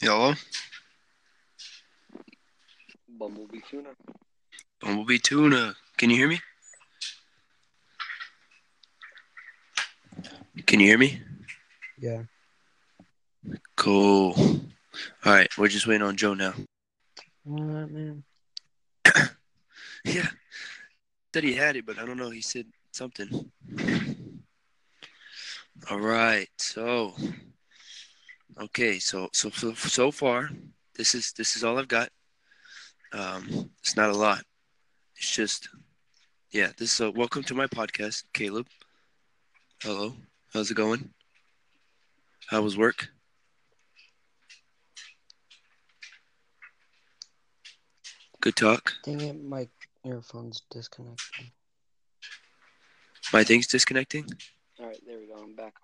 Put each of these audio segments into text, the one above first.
Yellow. Bumblebee tuna. Bumblebee tuna. Can you hear me? Can you hear me? Yeah. Cool. All right, we're just waiting on Joe now. All right, man. Yeah. Said he had it, but I don't know. He said something. All right. So, okay. So far, this is all I've got. It's not a lot. It's just, yeah. This is welcome to my podcast, Caleb. Hello. How's it going? How was work? Good talk. Dang it, my earphone's disconnecting. My thing's disconnecting? All right, there we go. I'm back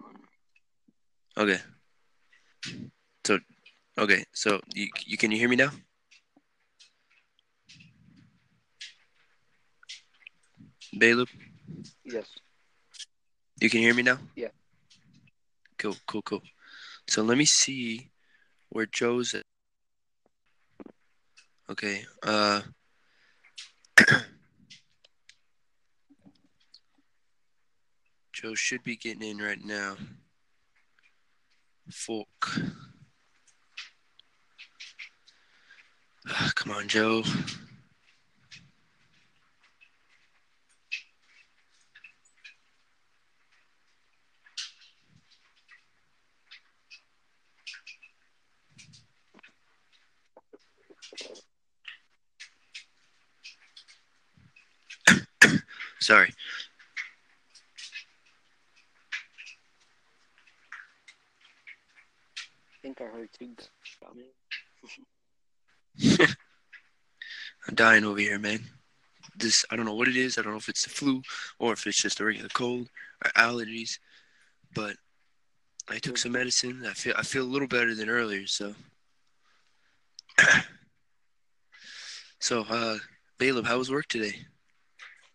on. Okay. So you can you hear me now? Baylor? Yes. You can hear me now? Yeah. Cool. So let me see where Joe's at. Okay. Joe should be getting in right now. Fork. Come on, Joe. Sorry. I think I heard two guys. I'm dying over here, man. I don't know what it is. I don't know if it's the flu or if it's just a regular cold or allergies. But I took some medicine. I feel a little better than earlier, so. So, Caleb, how was work today?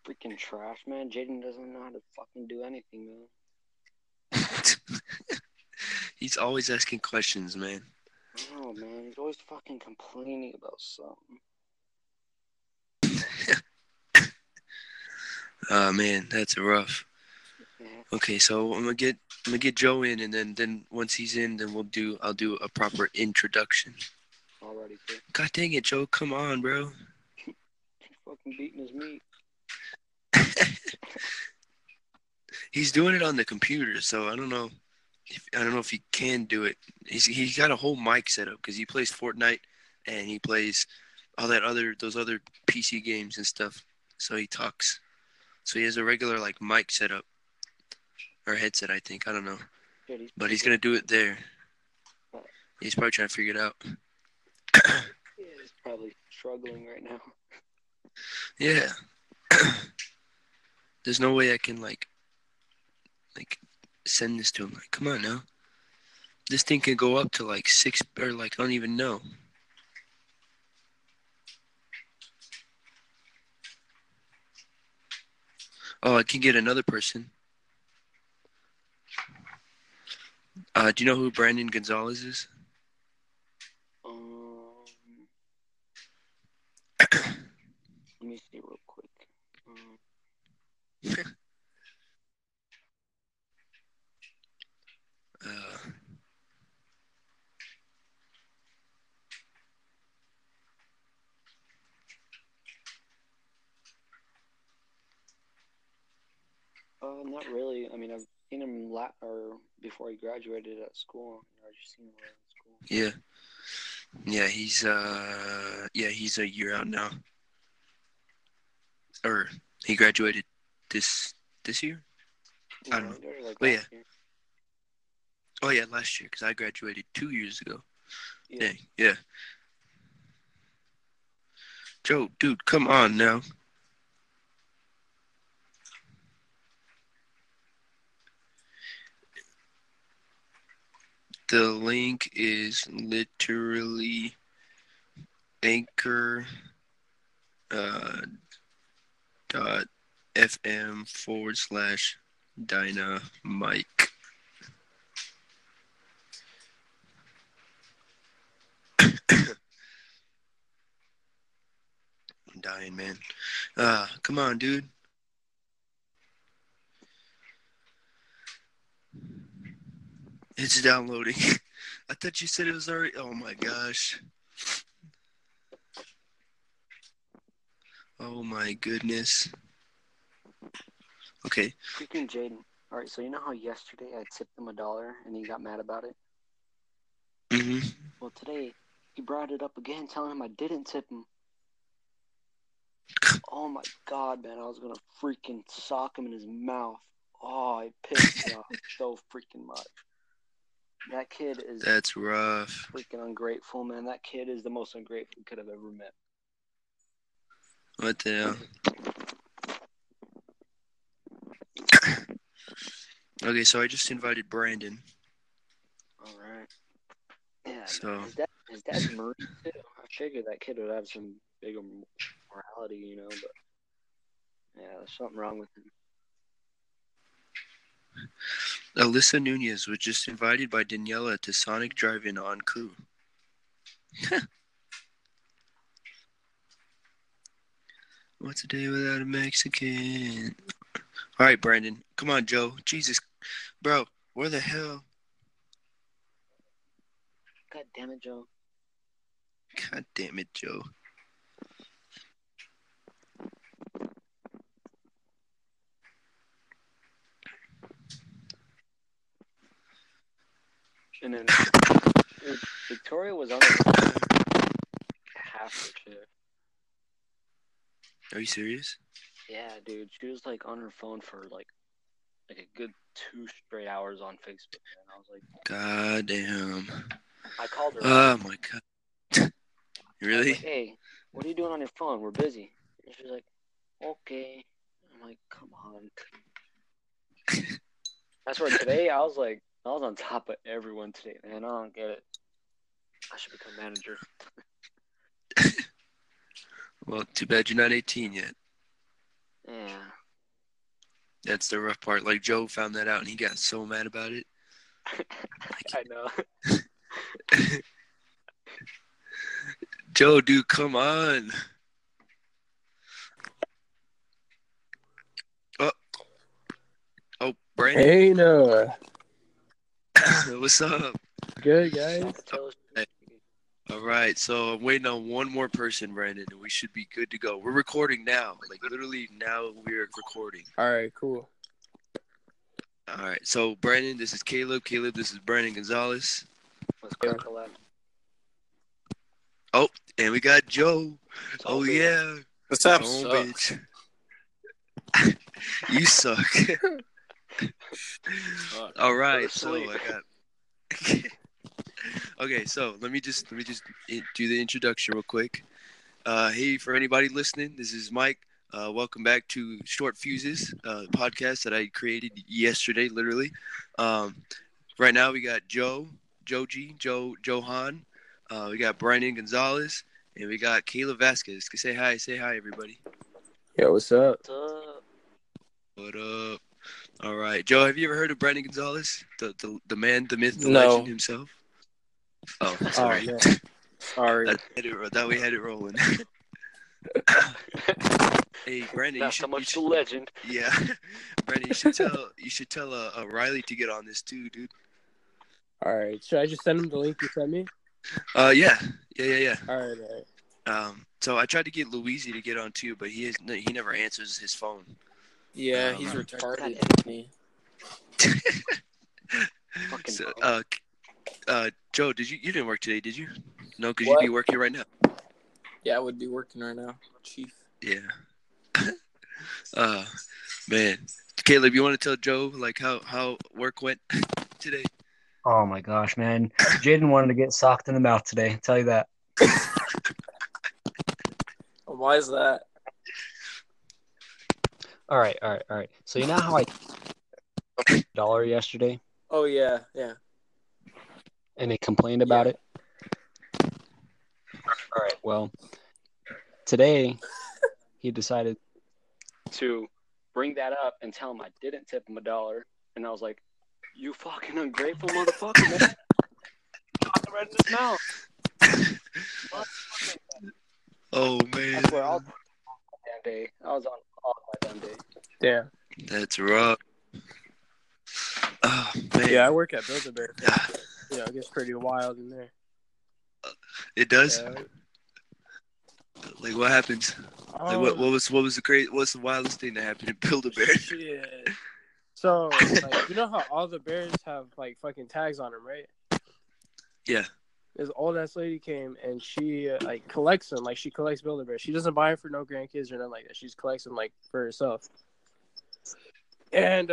Freaking trash, man. Jaden doesn't know how to fucking do anything, man. He's always asking questions, man. I know, man. He's always fucking complaining about something. Oh, man. That's rough. Yeah. Okay, so I'm gonna get Joe in, and then once he's in, then I'll do a proper introduction. Alrighty, sir. God dang it, Joe. Come on, bro. He's fucking beating his meat. He's doing it on the computer, so I don't know if he can do it. He's got a whole mic set up because he plays Fortnite and he plays all those other PC games and stuff. So he talks. So he has a regular like mic set up or headset, I think. I don't know, but he's gonna do it there. He's probably trying to figure it out. Yeah, he's probably struggling right now. Yeah. There's no way I can like send this to him. Like, come on now. This thing can go up to like 6 or like I don't even know. Oh, I can get another person. Do you know who Brandon Gonzalez is? Let me see real quick. Not really. I mean, I've seen him before he graduated at school. I just seen him around school. Yeah, he's a year out now. Or he graduated this year? Yeah, I don't know. Year. Oh, yeah, last year, because I graduated 2 years ago. Yeah. Dang, yeah. Joe, dude, come on now. The link is literally Anchor .fm/Dynamike. I'm dying, man. Come on, dude. It's downloading. I thought you said it was already... Oh, my gosh. Oh, my goodness. Okay. Speaking of Jaden. All right, so you know how yesterday I tipped him $1 and he got mad about it? Mm-hmm. Well, today he brought it up again, telling him I didn't tip him. Oh, my God, man. I was going to freaking sock him in his mouth. Oh, I pissed me off so freaking much. That kid is... That's rough. Freaking ungrateful, man. That kid is the most ungrateful kid I've ever met. What the hell? Okay, so I just invited Brandon. All right. Yeah, so... His dad's Marine, too. I figured that kid would have some big... morality, you know, but yeah, there's something wrong with him. Alyssa Nunez was just invited by Daniela to Sonic Drive-In on Coup. What's a day without a Mexican? All right, Brandon. Come on, Joe. Jesus. Bro, where the hell? God damn it, Joe. God damn it, Joe. And then Victoria was on the half or two. Are you serious? Yeah, dude. She was like on her phone for like a good 2 straight hours on Facebook. And I was like, God damn. I called her. Oh my God. Really? Like, hey, what are you doing on your phone? We're busy. And she was like, okay. I'm like, come on. That's where today I was like. I was on top of everyone today, man. I don't get it. I should become manager. Well, too bad you're not 18 yet. Yeah. That's the rough part. Like, Joe found that out, and he got so mad about it. I know. Joe, dude, come on. Oh, Brandon. Hey, Noah. What's up? Good, guys. All right, so I'm waiting on one more person, Brandon, and we should be good to go. We're recording now. Like, literally now we're recording. All right, cool. All right, so, Brandon, this is Caleb. Caleb, this is Brandon Gonzalez. Let's go. Oh, and we got Joe. Oh, yeah. What's up, bitch? You suck. All right, so I got. Okay, so let me just do the introduction real quick. Hey, for anybody listening, this is Mike. Welcome back to Short Fuses podcast that I created yesterday, literally. Right now we got Joe, Joji, Joe, Johan. We got Brandon Gonzalez, and we got Caleb Vasquez. Say hi, everybody. Yo, what's up? What up? All right, Joe, have you ever heard of Brandon Gonzalez, the man, the myth, the legend himself? Oh, sorry. Oh, sorry. I thought we had it rolling. Hey, Brandon, not so much the legend. Yeah, Brandon, you should tell Riley to get on this too, dude. All right, should I just send him the link you sent me? Yeah. All right. So I tried to get Louiezy to get on too, but he never answers his phone. Yeah, he's retarded. So, Joe, you didn't work today, did you? No, because you'd be working right now. Yeah, I would be working right now, Chief. Yeah. Man, Caleb, you want to tell Joe like how work went today? Oh my gosh, man, Jaden wanted to get socked in the mouth today. I'll tell you that. Why is that? All right. So you know how I $1 yesterday? Oh, yeah. And they complained about it? All right, well, today he decided to bring that up and tell him I didn't tip him $1. And I was like, you fucking ungrateful motherfucker, man. Right in his mouth. Oh man! I swear, I was on all my damn day. Damn. That's rough. Oh man. Yeah, I work at Build-A-Bear. You know, it gets pretty wild in there. It does. Yeah. Like what happens? Like what's the wildest thing that happened in Build-A-Bear? Shit. So like, you know how all the bears have like fucking tags on them, right? Yeah. This old ass lady came and she like collects them. Like she collects Build-A-Bears. She doesn't buy them for no grandkids or nothing like that. She just collects them like for herself. And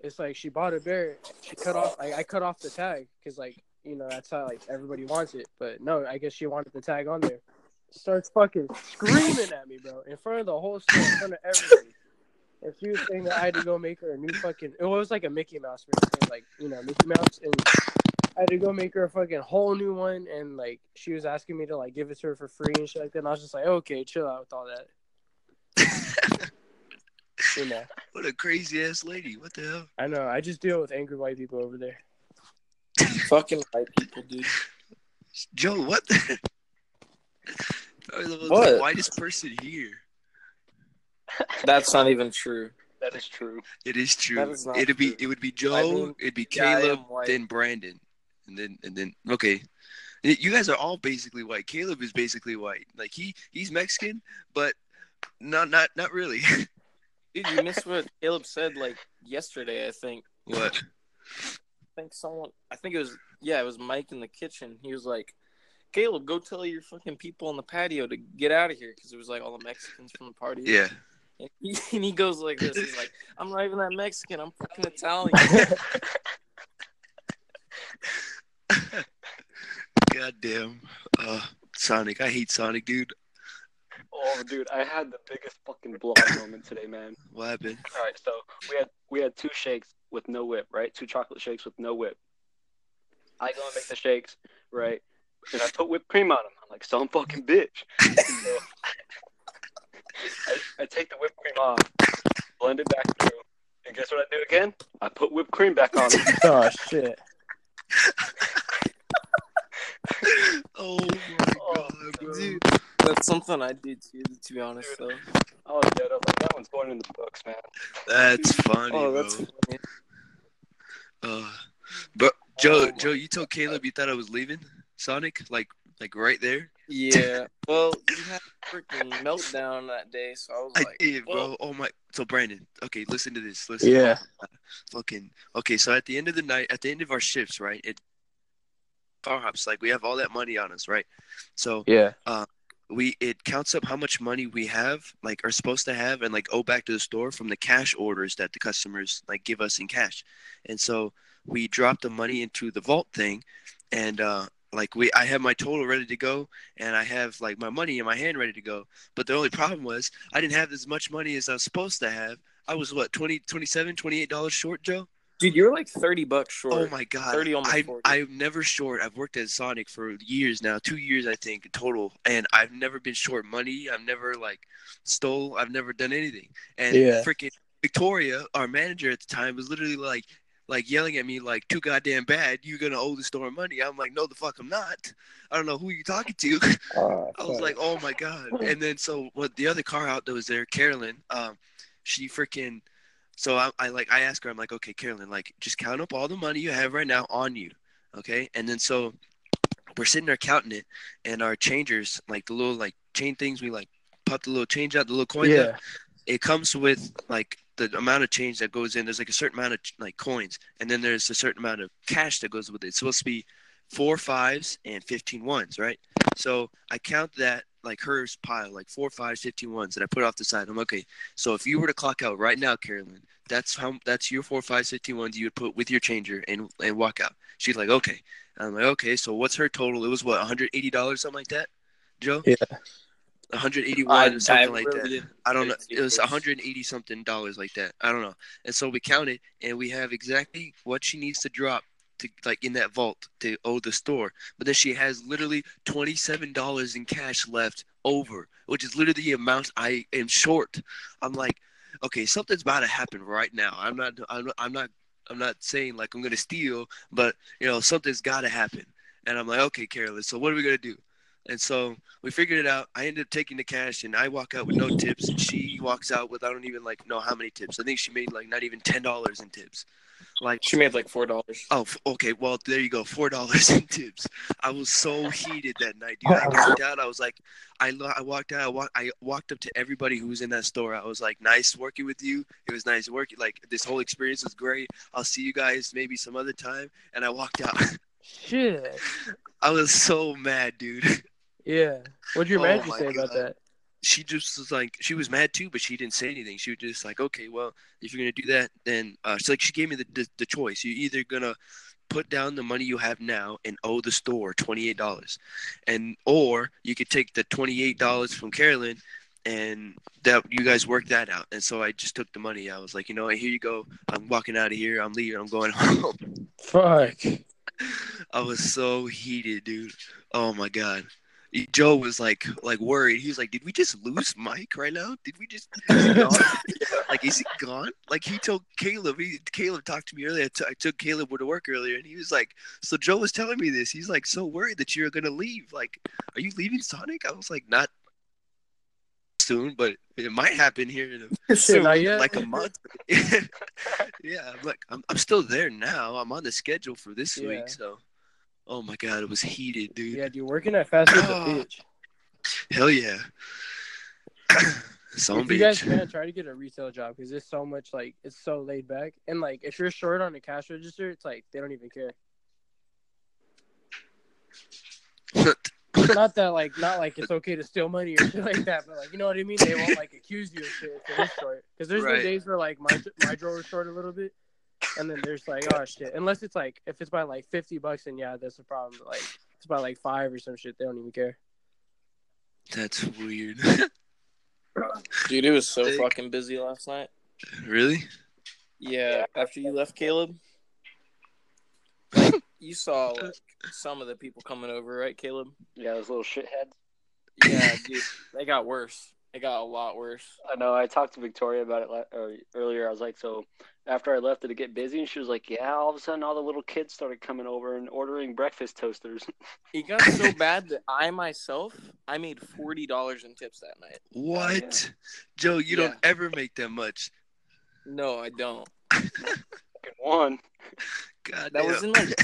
it's like she bought a bear. She cut off. Like I cut off the tag because like you know that's how like everybody wants it. But no, I guess she wanted the tag on there. Starts fucking screaming at me, bro, in front of the whole store, in front of everybody. And she was saying that I had to go make her a new fucking. It was like a Mickey Mouse, like you know Mickey Mouse, and I had to go make her a fucking whole new one. And like she was asking me to like give it to her for free and shit like that. And I was just like, okay, chill out with all that. You know. What a crazy ass lady! What the hell? I know. I just deal with angry white people over there. Fucking white people, dude. Joe, what? I'm the whitest person here. That's not even true. That is true. It is true. It would be Joe, it'd be Caleb, then Brandon. And then okay. You guys are all basically white. Caleb is basically white. Like he's Mexican, but not really. Dude, you missed what Caleb said like yesterday, I think. What? I think it was Mike in the kitchen. He was like, Caleb, go tell your fucking people on the patio to get out of here because it was like all the Mexicans from the party. Yeah. And he goes like this. He's like, I'm not even that Mexican. I'm fucking Italian. Goddamn. Sonic. I hate Sonic, dude. Oh, dude, I had the biggest fucking blowout moment today, man. What happened? All right, so we had two shakes with no whip, right? Two chocolate shakes with no whip. I go and make the shakes, right? And I put whipped cream on them. I'm like, some fucking bitch. So, I take the whipped cream off, blend it back through, and guess what I do again? I put whipped cream back on it. Oh, shit. Oh, my God, dude. That's something I do, too, to be honest, dude. Though. Oh, yeah, no, like, that one's going in the books, man. That's funny, oh, bro. That's funny. But, Joe, you told Caleb you thought I was leaving? Sonic, like right there. Yeah. Well, you had a freaking meltdown that day, so I was like, I did, bro. Oh my. So Brandon, okay, listen to this. Listen. Yeah. Fucking. Okay, so at the end of the night, at the end of our shifts, right? It. Power hops, like we have all that money on us, right? So yeah. It counts up how much money we have, like are supposed to have, and like owe back to the store from the cash orders that the customers like give us in cash, and so we drop the money into the vault thing, and like I have my total ready to go, and I have like my money in my hand ready to go. But the only problem was I didn't have as much money as I was supposed to have. I was what $28 short, Joe. Dude, you're like $30 short. Oh my God, 30 almost 40. I'm never short. I've worked at Sonic for years now, 2 years I think total, and I've never been short money. I've never like stole. I've never done anything. And freaking Victoria, our manager at the time, was literally like yelling at me like too goddamn bad, you're gonna owe the store money. I'm like, no the fuck I'm not. I don't know who you talking to. I was like, oh my God. And then so what the other car out that was there, Carolyn, she freaking, so I asked her, I'm like, okay Carolyn, like just count up all the money you have right now on you, okay? And then so we're sitting there counting it, and our changers, like the little like chain things, we like pop the little change out, the little coin out. It comes with like the amount of change that goes in. There's like a certain amount of like coins, and then there's a certain amount of cash that goes with it. It's supposed to be 4 5s and 15 ones, right? So I count that like hers pile, like 4 5s, 15 ones that I put off the side. I'm like, okay. So if you were to clock out right now, Carolyn, that's your 4 5s, 15 ones you would put with your changer and walk out. She's like, okay. I'm like, okay. So what's her total? It was what, $180, something like that, Joe? Yeah. 181 or something really like that. I don't know. It was $180 something like that. I don't know. And so we counted, and we have exactly what she needs to drop to like in that vault to owe the store. But then she has literally $27 in cash left over, which is literally the amount I am short. I'm like, okay, something's about to happen right now. I'm not saying like I'm gonna steal, but you know something's got to happen. And I'm like, okay, Carolyn, so what are we gonna do? And so we figured it out. I ended up taking the cash, and I walk out with no tips, and she walks out with I don't even, like, know how many tips. I think she made, like, not even $10 in tips. Like, she made, like, $4. Oh, okay. Well, there you go, $4 in tips. I was so heated that night, dude. I walked out. I was like, I walked up to everybody who was in that store. I was like, nice working with you. It was nice working. Like, this whole experience was great. I'll see you guys maybe some other time. And I walked out. Shit. I was so mad, dude. Yeah. What'd your manager say about that? She just was like, she was mad too, but she didn't say anything. She was just like, okay, well, if you're going to do that, then she's like, she gave me the choice. You're either going to put down the money you have now and owe the store $28. Or you could take the $28 from Carolyn and that you guys worked that out. And so I just took the money. I was like, you know, here you go. I'm walking out of here. I'm leaving. I'm going home. Fuck. I was so heated, dude. Oh, my God. Joe was, like worried. He was like, did we just lose Mike right now? Did we just – like, is he gone? Like, he told Caleb – Caleb talked to me earlier. I took Caleb to work earlier, and he was like – so Joe was telling me this. He's, like, so worried that you're going to leave. Like, are you leaving Sonic? I was like, not soon, but it might happen here in a, soon, like a month. Yeah, I'm like, I'm still there now. I'm on the schedule for this week, so – oh, my God. It was heated, dude. Yeah, dude. Working at Fast Food the Beach. Hell, yeah. Some beach. You guys going to try to get a retail job because it's so much, like, it's so laid back. And, like, if you're short on the cash register, it's like they don't even care. not that it's okay to steal money or shit like that, but, like, you know what I mean? They won't, like, accuse you of shit if they're short. Because there's been days where, like, my drawer's short a little bit. And then there's like, oh shit. Unless it's like, if it's by like $50, then yeah, that's a problem. But like, if it's by like $5 or some shit, they don't even care. That's weird. Dude, it was so fucking busy last night. Really? Yeah. After you left, Caleb, you saw like some of the people coming over, right, Caleb? Yeah, those little shitheads. Yeah, dude, they got worse. It got a lot worse. I know. I talked to Victoria about it earlier. I was like, so after I left, did it get busy? And she was like, yeah, all of a sudden, all the little kids started coming over and ordering breakfast toasters. It got so bad that I made $40 in tips that night. What? Yeah. Joe, you don't ever make that much. No, I don't. One. God, that was in like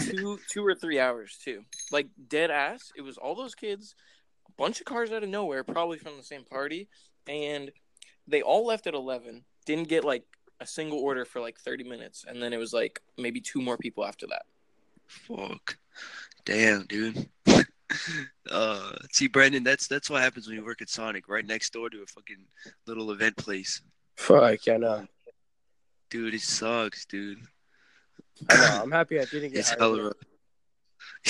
two or three hours, too. Like, dead ass. It was all those kids. Bunch of cars out of nowhere, probably from the same party, and they all left at 11, didn't get like a single order for like 30 minutes, and then it was like maybe two more people after that. Fuck. Damn, dude. See, Brandon, that's what happens when you work at Sonic, right next door to a fucking little event place. Fuck, I know. Dude, it sucks, dude. I know, I'm happy I didn't get hired.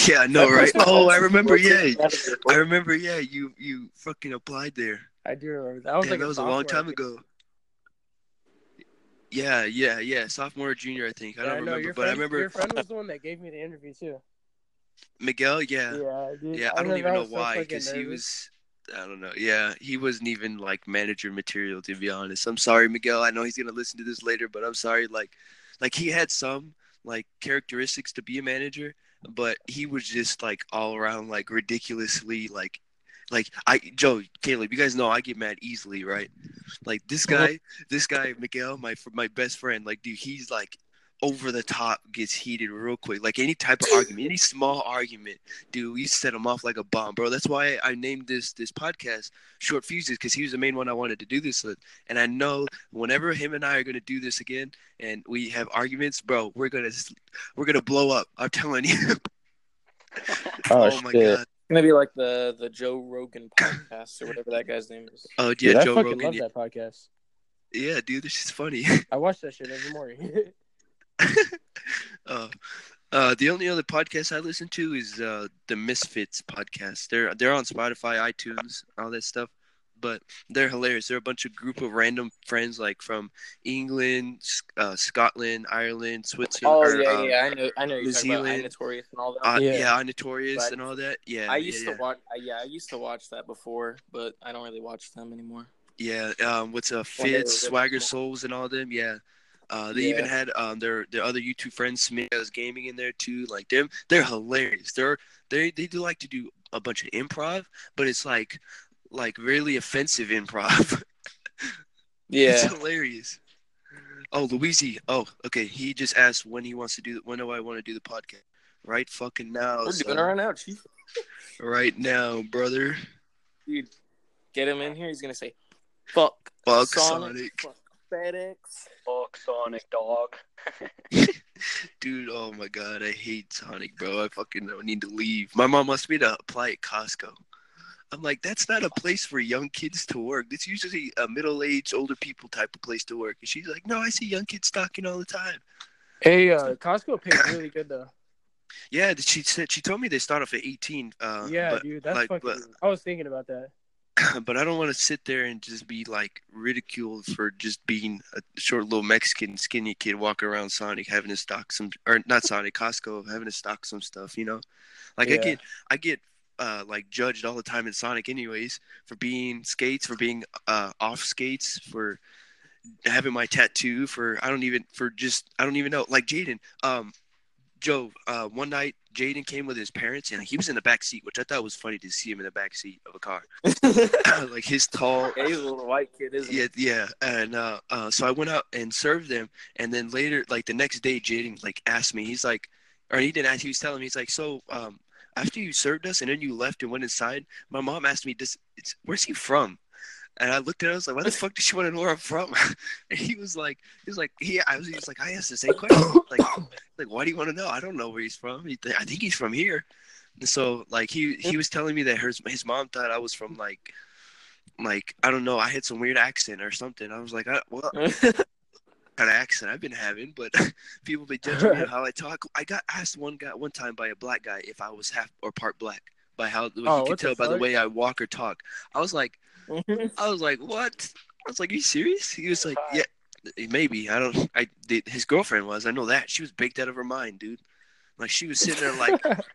Yeah, I know, right? Oh, I remember, yeah. You fucking applied there. I do remember. That was Damn, like that was a long time ago. Yeah. Sophomore or junior, I think. I don't remember, but I remember. Your friend was the one that gave me the interview, too. Miguel, yeah. Yeah, dude, I don't even know why, because he was, I don't know. Yeah, he wasn't even, like, manager material, to be honest. I'm sorry, Miguel. I know he's going to listen to this later, but I'm sorry. Like he had some, like, characteristics to be a manager. But he was just, like, all around, like, ridiculously, like Joe, Caleb, you guys know I get mad easily, right? Like, this guy, Miguel, my best friend, like, dude, he's, like, over the top, gets heated real quick. Like, any type of argument, any small argument, dude, we set him off like a bomb, bro. That's why I named this podcast Short Fuses, because he was the main one I wanted to do this with. And I know whenever him and I are going to do this again and we have arguments, bro, we're gonna blow up. I'm telling you. Oh my God. Maybe like the Joe Rogan podcast or whatever that guy's name is. Oh, yeah, dude, Joe Rogan. I love that podcast. Yeah, dude, this is funny. I watch that shit every morning. The only other podcast I listen to is the Misfits podcast. They're on Spotify, iTunes, all that stuff. But they're hilarious. They're a bunch of group of random friends, like from England, Scotland, Ireland, Switzerland. Oh yeah, yeah. I know. You're talking about iNotorious and all that. Yeah, iNotorious and all that. Yeah, I used to watch that before, but I don't really watch them anymore. Yeah. What's Fitz, Swagger Souls, and all them? Yeah. They even had their other YouTube friends, Smith's Gaming, in there too. Like them, they're hilarious. They do like to do a bunch of improv, but it's like really offensive improv. Yeah, it's hilarious. Oh, Louiezy. Oh, okay. He just asked when he wants to do. When do I want to do the podcast? Right fucking now. We're doing it right now, chief. Right now, brother. Dude, get him in here. He's gonna say, "Fuck Sonic. Fuck FedEx. Fuck Sonic, dog." Dude, oh my god, I hate Sonic, bro. I fucking need to leave. My mom wants me to apply at Costco. I'm like, that's not a place for young kids to work. It's usually a middle-aged, older people type of place to work. And she's like, no, I see young kids stocking all the time. Hey, Costco pays really good, though. Yeah, she said she told me they start off at 18. Yeah, but, dude, that's like, fucking – I was thinking about that. But I don't want to sit there and just be, like, ridiculed for just being a short little Mexican skinny kid walking around Sonic having to stock some – or not Sonic, Costco, having to stock some stuff, you know? Like, yeah. I get – like judged all the time in Sonic anyways for being skates, for being off skates, for having my tattoo, I don't even know. Like Jaden, Joe, one night Jaden came with his parents and he was in the back seat, which I thought was funny to see him in the back seat of a car. Like his tall. Yeah, he's a little white kid, isn't he? Yeah. And so I went out and served them, and then later, like the next day, Jaden like asked me, he's like, or he didn't ask, he was telling me, he's like, so after you served us and then you left and went inside, my mom asked me, where's he from? And I looked at her, I was like, why the fuck does she want to know where I'm from? And he was like, I asked the same question. Like, why do you want to know? I don't know where he's from. I think he's from here. And so like, he was telling me that his mom thought I was from like, I don't know. I had some weird accent or something. I was like, kind of accent I've been having, but people be judging me how I talk. I got asked one time by a black guy if I was half or part black by how you could tell by the way I walk or talk. I was like, what? I was like, are you serious? He was like, yeah, maybe. His girlfriend was. I know that she was baked out of her mind, dude. Like she was sitting there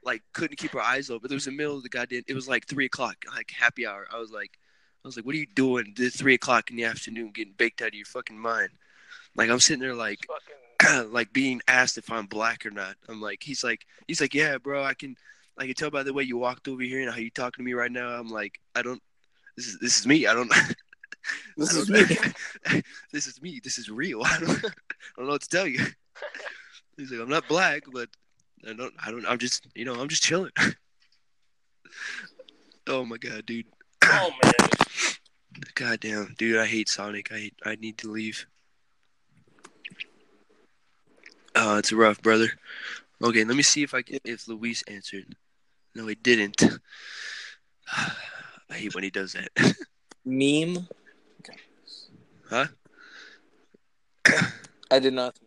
like couldn't keep her eyes open. It was in the middle of the goddamn. It was like 3:00, like happy hour. I was like, what are you doing? It's 3:00 in the afternoon, getting baked out of your fucking mind. Like, I'm sitting there, like, like being asked if I'm black or not. I'm like, he's like, yeah, bro, I can tell by the way you walked over here and how you talking to me right now. I'm like, this is me. This is me. This is real. I don't know what to tell you. He's like, I'm not black, but I'm just chilling. Oh my God, dude. Oh man. Goddamn, dude, I hate Sonic. I need to leave. It's rough, brother. Okay, let me see if Luis answered. No, he didn't. I hate when he does that. Meme? Okay. Huh? I did not.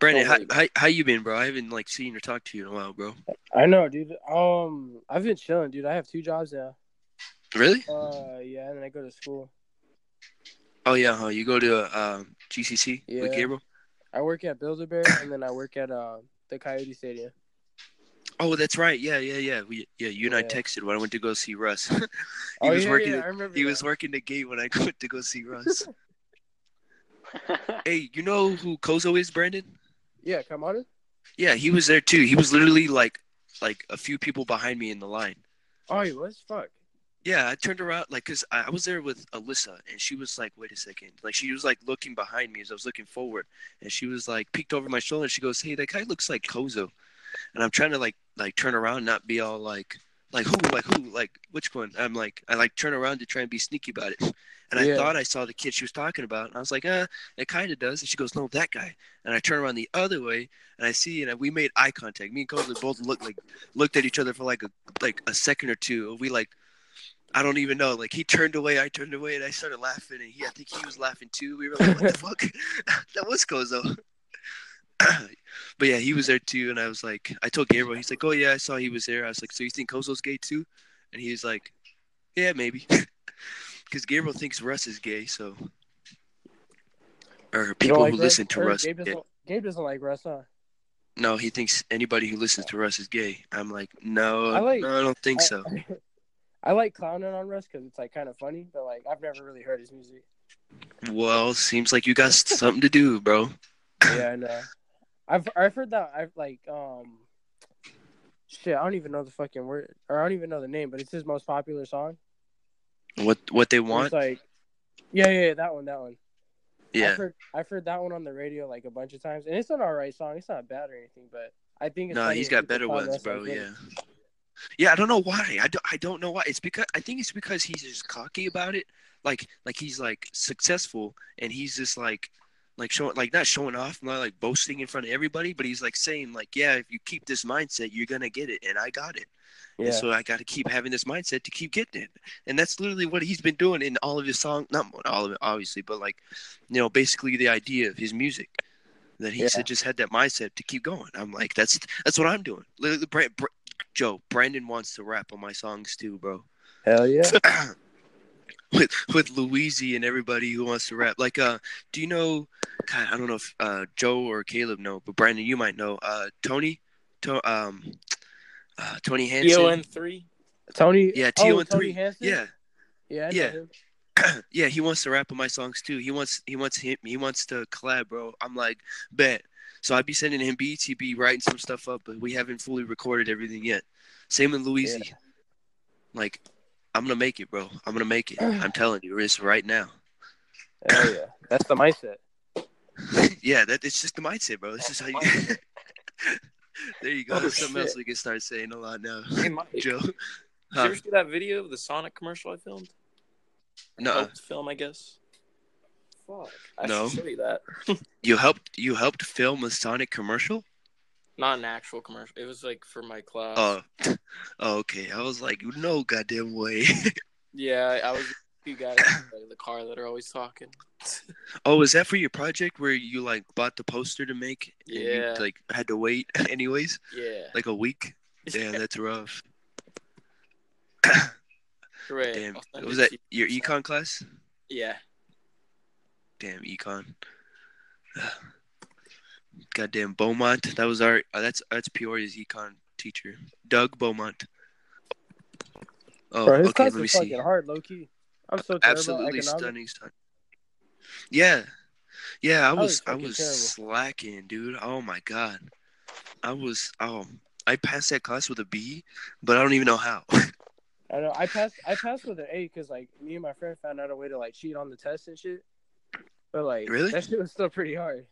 Brandon, how you been, bro? I haven't seen or talked to you in a while, bro. I know, dude. I've been chilling, dude. I have 2 jobs now. Really? Yeah, and I go to school. Oh, yeah, huh? You go to GCC with Gabriel? I work at Build-A-Bear, and then I work at the Coyote Stadium. Oh, that's right. Yeah. You and I texted when I went to go see Russ. He was working the gate when I went to go see Russ. Hey, you know who Kozo is, Brandon? Yeah, Kamada? Yeah, he was there, too. He was literally, like a few people behind me in the line. Oh, he was? Fuck. Yeah, I turned around, because I was there with Alyssa, and she was like, wait a second. Like, she was, looking behind me as I was looking forward, and she was, peeked over my shoulder. She goes, hey, that guy looks like Kozo. And I'm trying to, turn around and not be all, who? Like, which one? I'm like, I, turn around to try and be sneaky about it. And I thought I saw the kid she was talking about, and I was like, it kind of does. And she goes, no, that guy. And I turn around the other way, and I see, and we made eye contact. Me and Kozo both looked at each other for, a second or two. And we, I don't even know. He turned away, I turned away, and I started laughing, and I think he was laughing too. We were like, what the fuck? That was Kozo. But yeah, he was there too, and I was like, I told Gabriel, he's like, oh yeah, I saw he was there. I was like, so you think Kozo's gay too? And he was like, yeah, maybe. Because Gabriel thinks Russ is gay, so. Or people who listen to Russ. Gabe doesn't like Russ, huh? No, he thinks anybody who listens to Russ is gay. I'm like, no, I don't think so. I like clowning on Russ because it's kind of funny, but I've never really heard his music. Well, seems like you got something to do, bro. Yeah, I know. I've heard that. I've Shit, I don't even know the fucking word, or I don't even know the name, but it's his most popular song. What they want? It's like, yeah, that one. Yeah, I've heard that one on the radio like a bunch of times, and it's an alright song. It's not bad or anything, but I think it's he's got better ones, bro. Like, yeah. I don't know why. I don't know why. I think it's because he's just cocky about it. Like he's like successful, and he's just like showing, like not showing off, not like boasting in front of everybody, but he's like saying like, yeah, if you keep this mindset, you're gonna get it, and I got it. Yeah. And so I got to keep having this mindset to keep getting it. And that's literally what he's been doing in all of his songs. Not all of it, obviously, but like, you know, basically the idea of his music that he said just had that mindset to keep going. I'm like, that's what I'm doing. Literally, Brandon wants to rap on my songs too, bro. Hell yeah. with Louiezy and everybody who wants to rap. Like, do you know, God, I don't know if Joe or Caleb know, but Brandon, you might know, Tony Hansen. TON3. Tony. Yeah, TON3. Yeah. Yeah. Yeah, he wants to rap on my songs too. He wants to collab, bro. I'm like, bet. So I'd be sending him beats, he'd be writing some stuff up, but we haven't fully recorded everything yet. Same with Louiezy. Yeah. Like, I'm gonna make it, bro. I'm gonna make it. I'm telling you, it's right now. Oh yeah. That's the mindset. Yeah, it's just the mindset, bro. It's just how you There you go. There's something else we can start saying a lot now. Hey, Mike, Joe. Did you ever see that video of the Sonic commercial I filmed? No. Helped film, I guess. Fuck. I should show you that. You helped film a Sonic commercial? Not an actual commercial. It was like for my class. Oh, okay. I was like, no goddamn way. Yeah, I was with you guys in the car that are always talking. Oh, is that for your project where you like bought the poster to make? And you, like had to wait anyways. Yeah. Like a week. Damn, that's rough. Correct. Damn, was that your econ class? Yeah. Damn econ. Goddamn Beaumont. That was our. That's Peoria's econ teacher, Doug Beaumont. Oh, bro, his class is fucking hard, low key. I'm so terrible. Absolutely stunning. Yeah, I was slacking, dude. Oh my god, I passed that class with a B, but I don't even know how. I know I passed with an A because like me and my friend found out a way to like cheat on the test and shit. But like really? That shit was still pretty hard.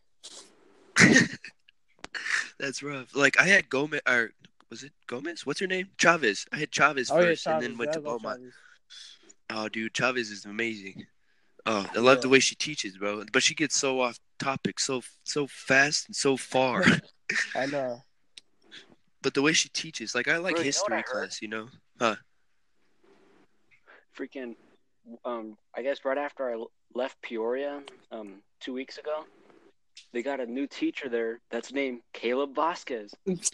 That's rough. Like I had Gomez, or was it Gomez? What's her name? Chavez. I had Chavez first, Chavez, and then went to Beaumont. Oh, dude, Chavez is amazing. Oh, I love the way she teaches, bro. But she gets so off topic, so fast and so far. I know. But the way she teaches, like I like bro, history class, you know? Huh? Freaking, I guess right after I left Peoria, 2 weeks ago, they got a new teacher there that's named Caleb Vasquez.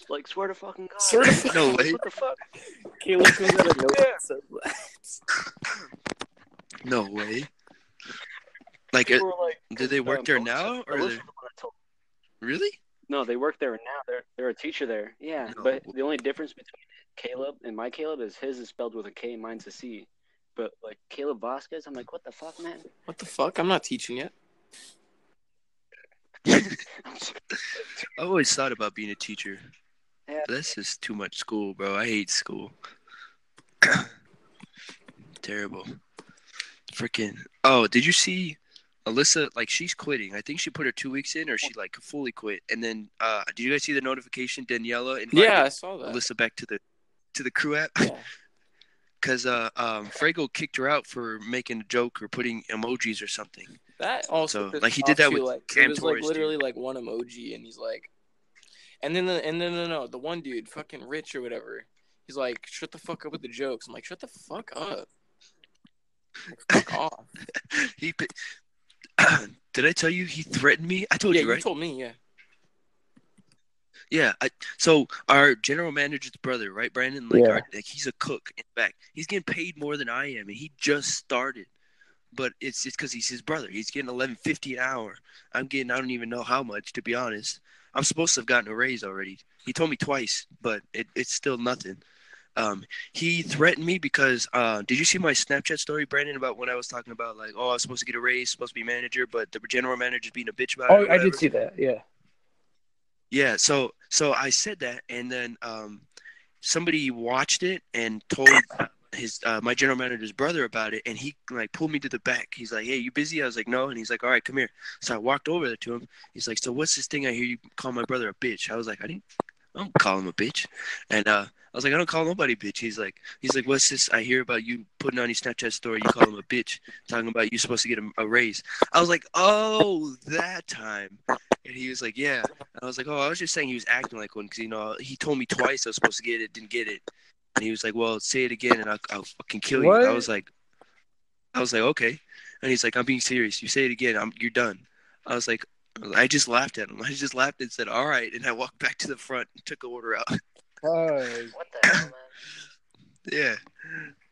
Like, swear to fucking God. Swear to fucking no way. What the fuck? Caleb comes out of nowhere. No way. Like, do they work there now? Or really? No, they work there now. They're a teacher there. Yeah, no. But the only difference between Caleb and my Caleb is his is spelled with a K, mine's a C. But like Caleb Vasquez, I'm like, what the fuck, man? What the fuck? I'm not teaching yet. I always thought about being a teacher. Yeah. This is too much school, bro. I hate school. Terrible. Freaking. Oh, did you see Alyssa? Like, she's quitting. I think she put her 2 weeks in, or she like fully quit. And then, did you guys see the notification? Daniela invited I saw that. Alyssa back to the crew app because Frago kicked her out for making a joke or putting emojis or something. That also he did that with Cam Torres. It was literally like one emoji, and he's like, and then the one dude, fucking Rich or whatever, he's like, shut the fuck up with the jokes. I'm like, shut the fuck up. Fuck off. Did I tell you he threatened me? I told you, right? Yeah, you told me, yeah. Yeah, so our general manager's brother, right, Brandon? Like, he's a cook, in fact. He's getting paid more than I am, and he just started. But it's because he's his brother. He's getting $11.50 an hour. I'm getting, I don't even know how much, to be honest. I'm supposed to have gotten a raise already. He told me twice, but it's still nothing. He threatened me because did you see my Snapchat story, Brandon, about when I was talking about like, oh, I was supposed to get a raise, supposed to be manager, but the general manager's being a bitch about it. Oh, I did see that. Yeah. Yeah. So I said that, and then somebody watched it and told his my general manager's brother about it, and he like pulled me to the back. He's like, "Hey, you busy?" I was like, "No," and he's like, "All right, come here." So I walked over there to him. He's like, "So what's this thing I hear you call my brother a bitch?" I was like, I don't call him a bitch," and I was like, "I don't call nobody bitch." He's like, "What's this I hear about you putting on your Snapchat story? You call him a bitch, talking about you supposed to get a raise." I was like, "Oh, that time." And he was like, "Yeah." I was like, "Oh, I was just saying he was acting like one because you know he told me twice I was supposed to get it, didn't get it." And he was like, "Well, say it again, and I'll fucking kill you." What? I was like, "Okay." And he's like, "I'm being serious. You say it again, you're done." I was like, I just laughed at him. I just laughed and said, "All right." And I walked back to the front and took the order out. What the hell, man? Yeah.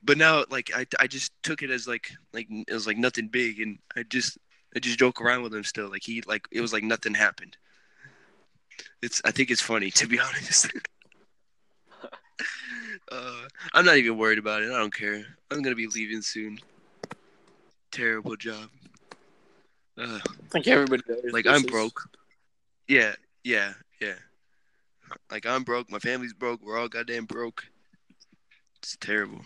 But now, like, I just took it as, like it was, like, nothing big. And I just joke around with him still. Like, he, like, it was like nothing happened. I think it's funny, to be honest. I'm not even worried about it. I don't care. I'm going to be leaving soon. Terrible job. I think everybody knows. Like, I'm broke. Yeah. Like, I'm broke. My family's broke. We're all goddamn broke. It's terrible.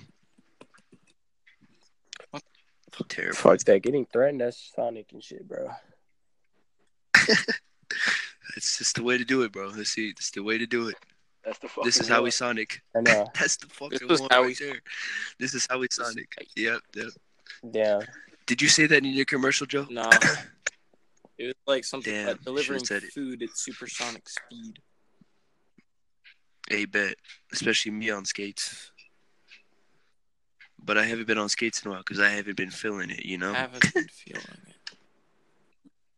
Terrible. Fuck that. Getting threatened, that's Sonic and shit, bro. That's just the way to do it, bro. Let's see. That's the way to do it. That's the fucking This is how one. We Sonic. I know. That's the fucking one right there. This is how we Sonic. Yep. Yeah. Did you say that in your commercial, Joe? No. It was like something like delivering food at supersonic speed. I bet. Especially me on skates. But I haven't been on skates in a while because I haven't been feeling it, you know? I haven't been feeling it.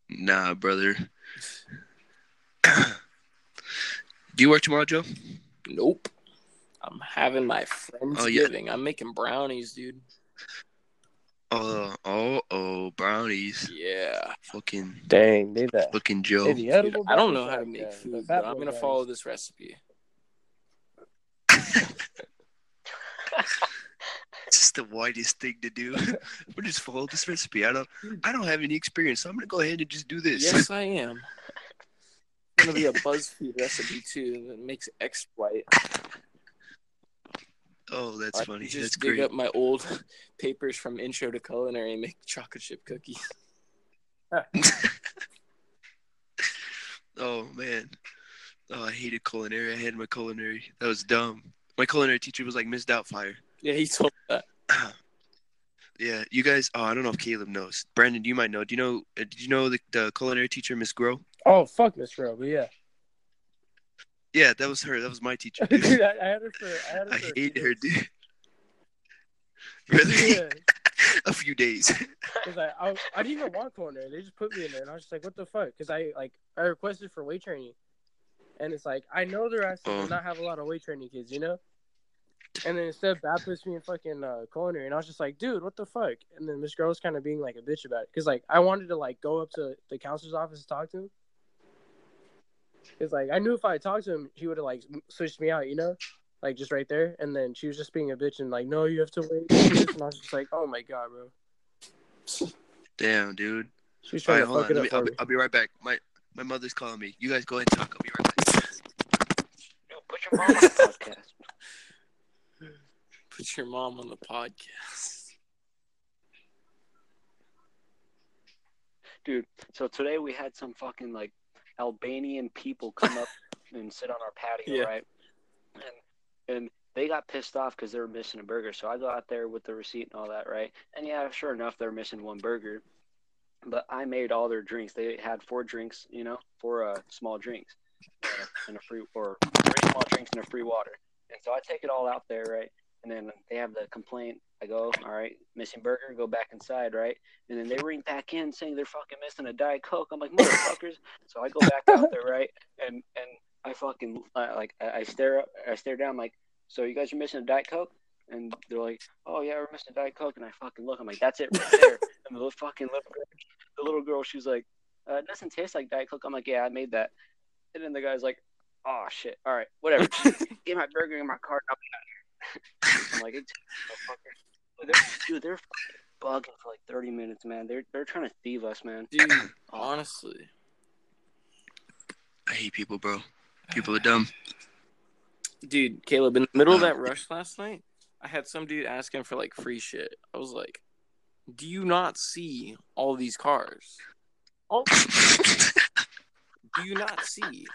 Nah, brother. Do you work tomorrow, Joe? Nope. I'm having my Friendsgiving. Yeah. I'm making brownies, dude. Oh, brownies. Yeah. Fucking. Dang, they that. Fucking Joe. Dude, I don't know how to make food, but I'm going to follow this recipe. It's just the widest thing to do. We'll just follow this recipe. I don't have any experience, so I'm going to go ahead and just do this. Yes, I am. It's going to be a BuzzFeed recipe, too, that makes eggs white. Oh, that's funny. Just that's dig great. Up my old papers from Intro to Culinary and make chocolate chip cookies. Oh, man. Oh, I hated culinary. I hated my culinary. That was dumb. My culinary teacher was like Miss Doubtfire. Yeah, he told me that. Yeah, you guys. Oh, I don't know if Caleb knows. Brandon, you might know. Do you know? Did you know the culinary teacher, Miss Groh? Oh, fuck Miss Groh, but yeah. Yeah, that was her. That was my teacher. Dude, I had her for I hated her, dude. Really? Yeah. A few days. Cause I didn't even want culinary. They just put me in there, and I was just like, "What the fuck?" Because I requested for weight training, and it's like I know they're asking to not have a lot of weight training kids, you know. And then instead, Bab puts me in fucking culinary, and I was just like, "Dude, what the fuck?" And then Miss Groh was kind of being like a bitch about it, because like I wanted to like go up to the counselor's office and talk to him. It's like, I knew if I talked to him, he would have, like, switched me out, you know? Like, just right there. And then she was just being a bitch and, like, no, you have to wait. And I was just like, oh, my God, bro. Damn, dude. She was trying to fuck it up for me. I'll be right back. My mother's calling me. You guys go ahead and talk. I'll be right back. Yo, put your mom on the podcast. Put your mom on the podcast. Dude, so today we had some fucking, like, Albanian people come up and sit on our patio, right? And they got pissed off because they were missing a burger. So I go out there with the receipt and all that, right? And yeah, sure enough, they're missing one burger. But I made all their drinks. They had 4 drinks, you know, 4 small drinks and a free, or 3 small drinks and a free water. And so I take it all out there, right? And then they have the complaint. I go, all right, missing burger, go back inside, right? And then they ring back in saying they're fucking missing a Diet Coke. I'm like, motherfuckers. So I go back out there, right? And I fucking, like, I stare down, like, so you guys are missing a Diet Coke? And they're like, oh, yeah, we're missing a Diet Coke. And I fucking look. I'm like, that's it right there. And the little girl, she's like, it doesn't taste like Diet Coke. I'm like, yeah, I made that. And then the guy's like, oh, shit. All right, whatever. Get my burger in my cart. I'll be out here. I'm like, dude, they're bugging for like 30 minutes, man. They're trying to thieve us, man. Dude, honestly, I hate people, bro. People are dumb. Dude, Caleb, in the middle of that rush last night, I had some dude asking for, like, free shit. I was like, do you not see all these cars? Oh. Do you not see?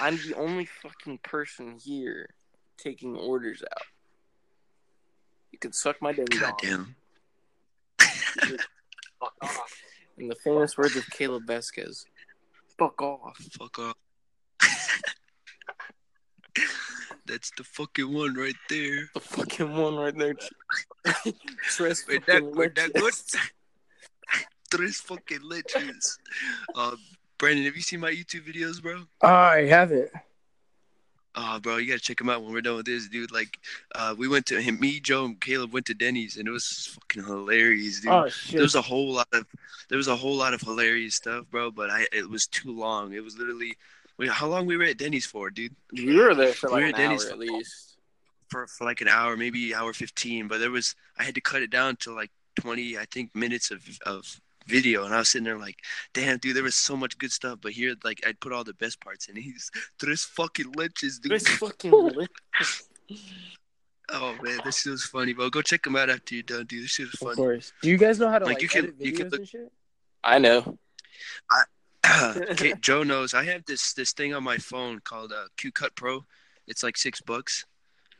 I'm the only fucking person here taking orders out. You can suck my dick. Goddamn. Fuck off. In the famous words of Caleb Vesquez, fuck off. Fuck off. That's the fucking one right there. The fucking one right there. Tres fucking leches. Tres fucking leches. Brandon, have you seen my YouTube videos, bro? I haven't. Oh, bro, you gotta check them out when we're done with this, dude. Like, we went to him, me, Joe, and Caleb went to Denny's, and it was fucking hilarious, dude. Oh shit! There was a whole lot of hilarious stuff, bro. But it was too long. It was literally. How long we were at Denny's for, dude? We were there for like an hour at least. For like an hour, maybe hour 15. But I had to cut it down to like 20, I think, minutes of video. And I was sitting there like, damn, dude, there was so much good stuff. But here, like, I'd put all the best parts in. He's tres fucking leches, dude. Tres fucking leches. Oh, man, this shit was funny, bro. Go check them out after you're done, dude. This shit was funny. Of course. Do you guys know how to, like edit videos and shit? I know. Joe knows. I have this thing on my phone called QCut Pro. It's like $6.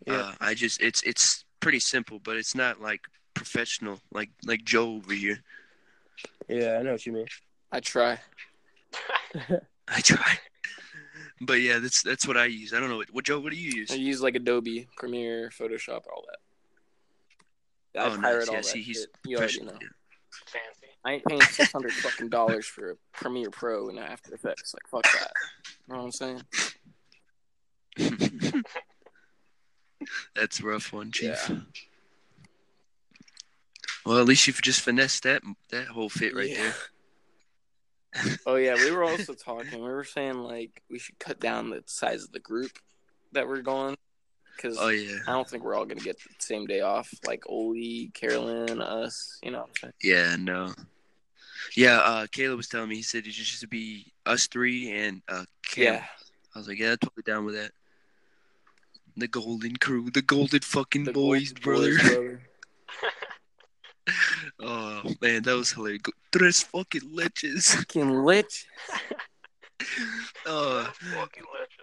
Yeah. It's pretty simple, but it's not like professional like Joe over here. Yeah, I know what you mean. I try. But yeah, that's what I use. I don't know what Joe. What do you use? I use like Adobe Premiere, Photoshop, all that. I pirate all that. See, he's professional. You already know. Fancy. I ain't paying $600 fucking dollars for Premiere Pro and After Effects. Like, fuck that. You know what I'm saying? That's a rough one, Chief. Yeah. Well, at least you've just finessed that whole fit right there. Oh, yeah. We were also talking. We were saying, like, we should cut down the size of the group that we're going. Because I don't think we're all going to get the same day off. Like, Oli, Carolyn, us, you know what I'm saying? Yeah, no. Yeah, Caleb was telling me, he said it should be us three and Cam. Yeah. I was like, yeah, totally down with that. The golden crew. The golden fucking boys, brother. Oh, man, that was hilarious. Tres fucking leches. Fucking leches.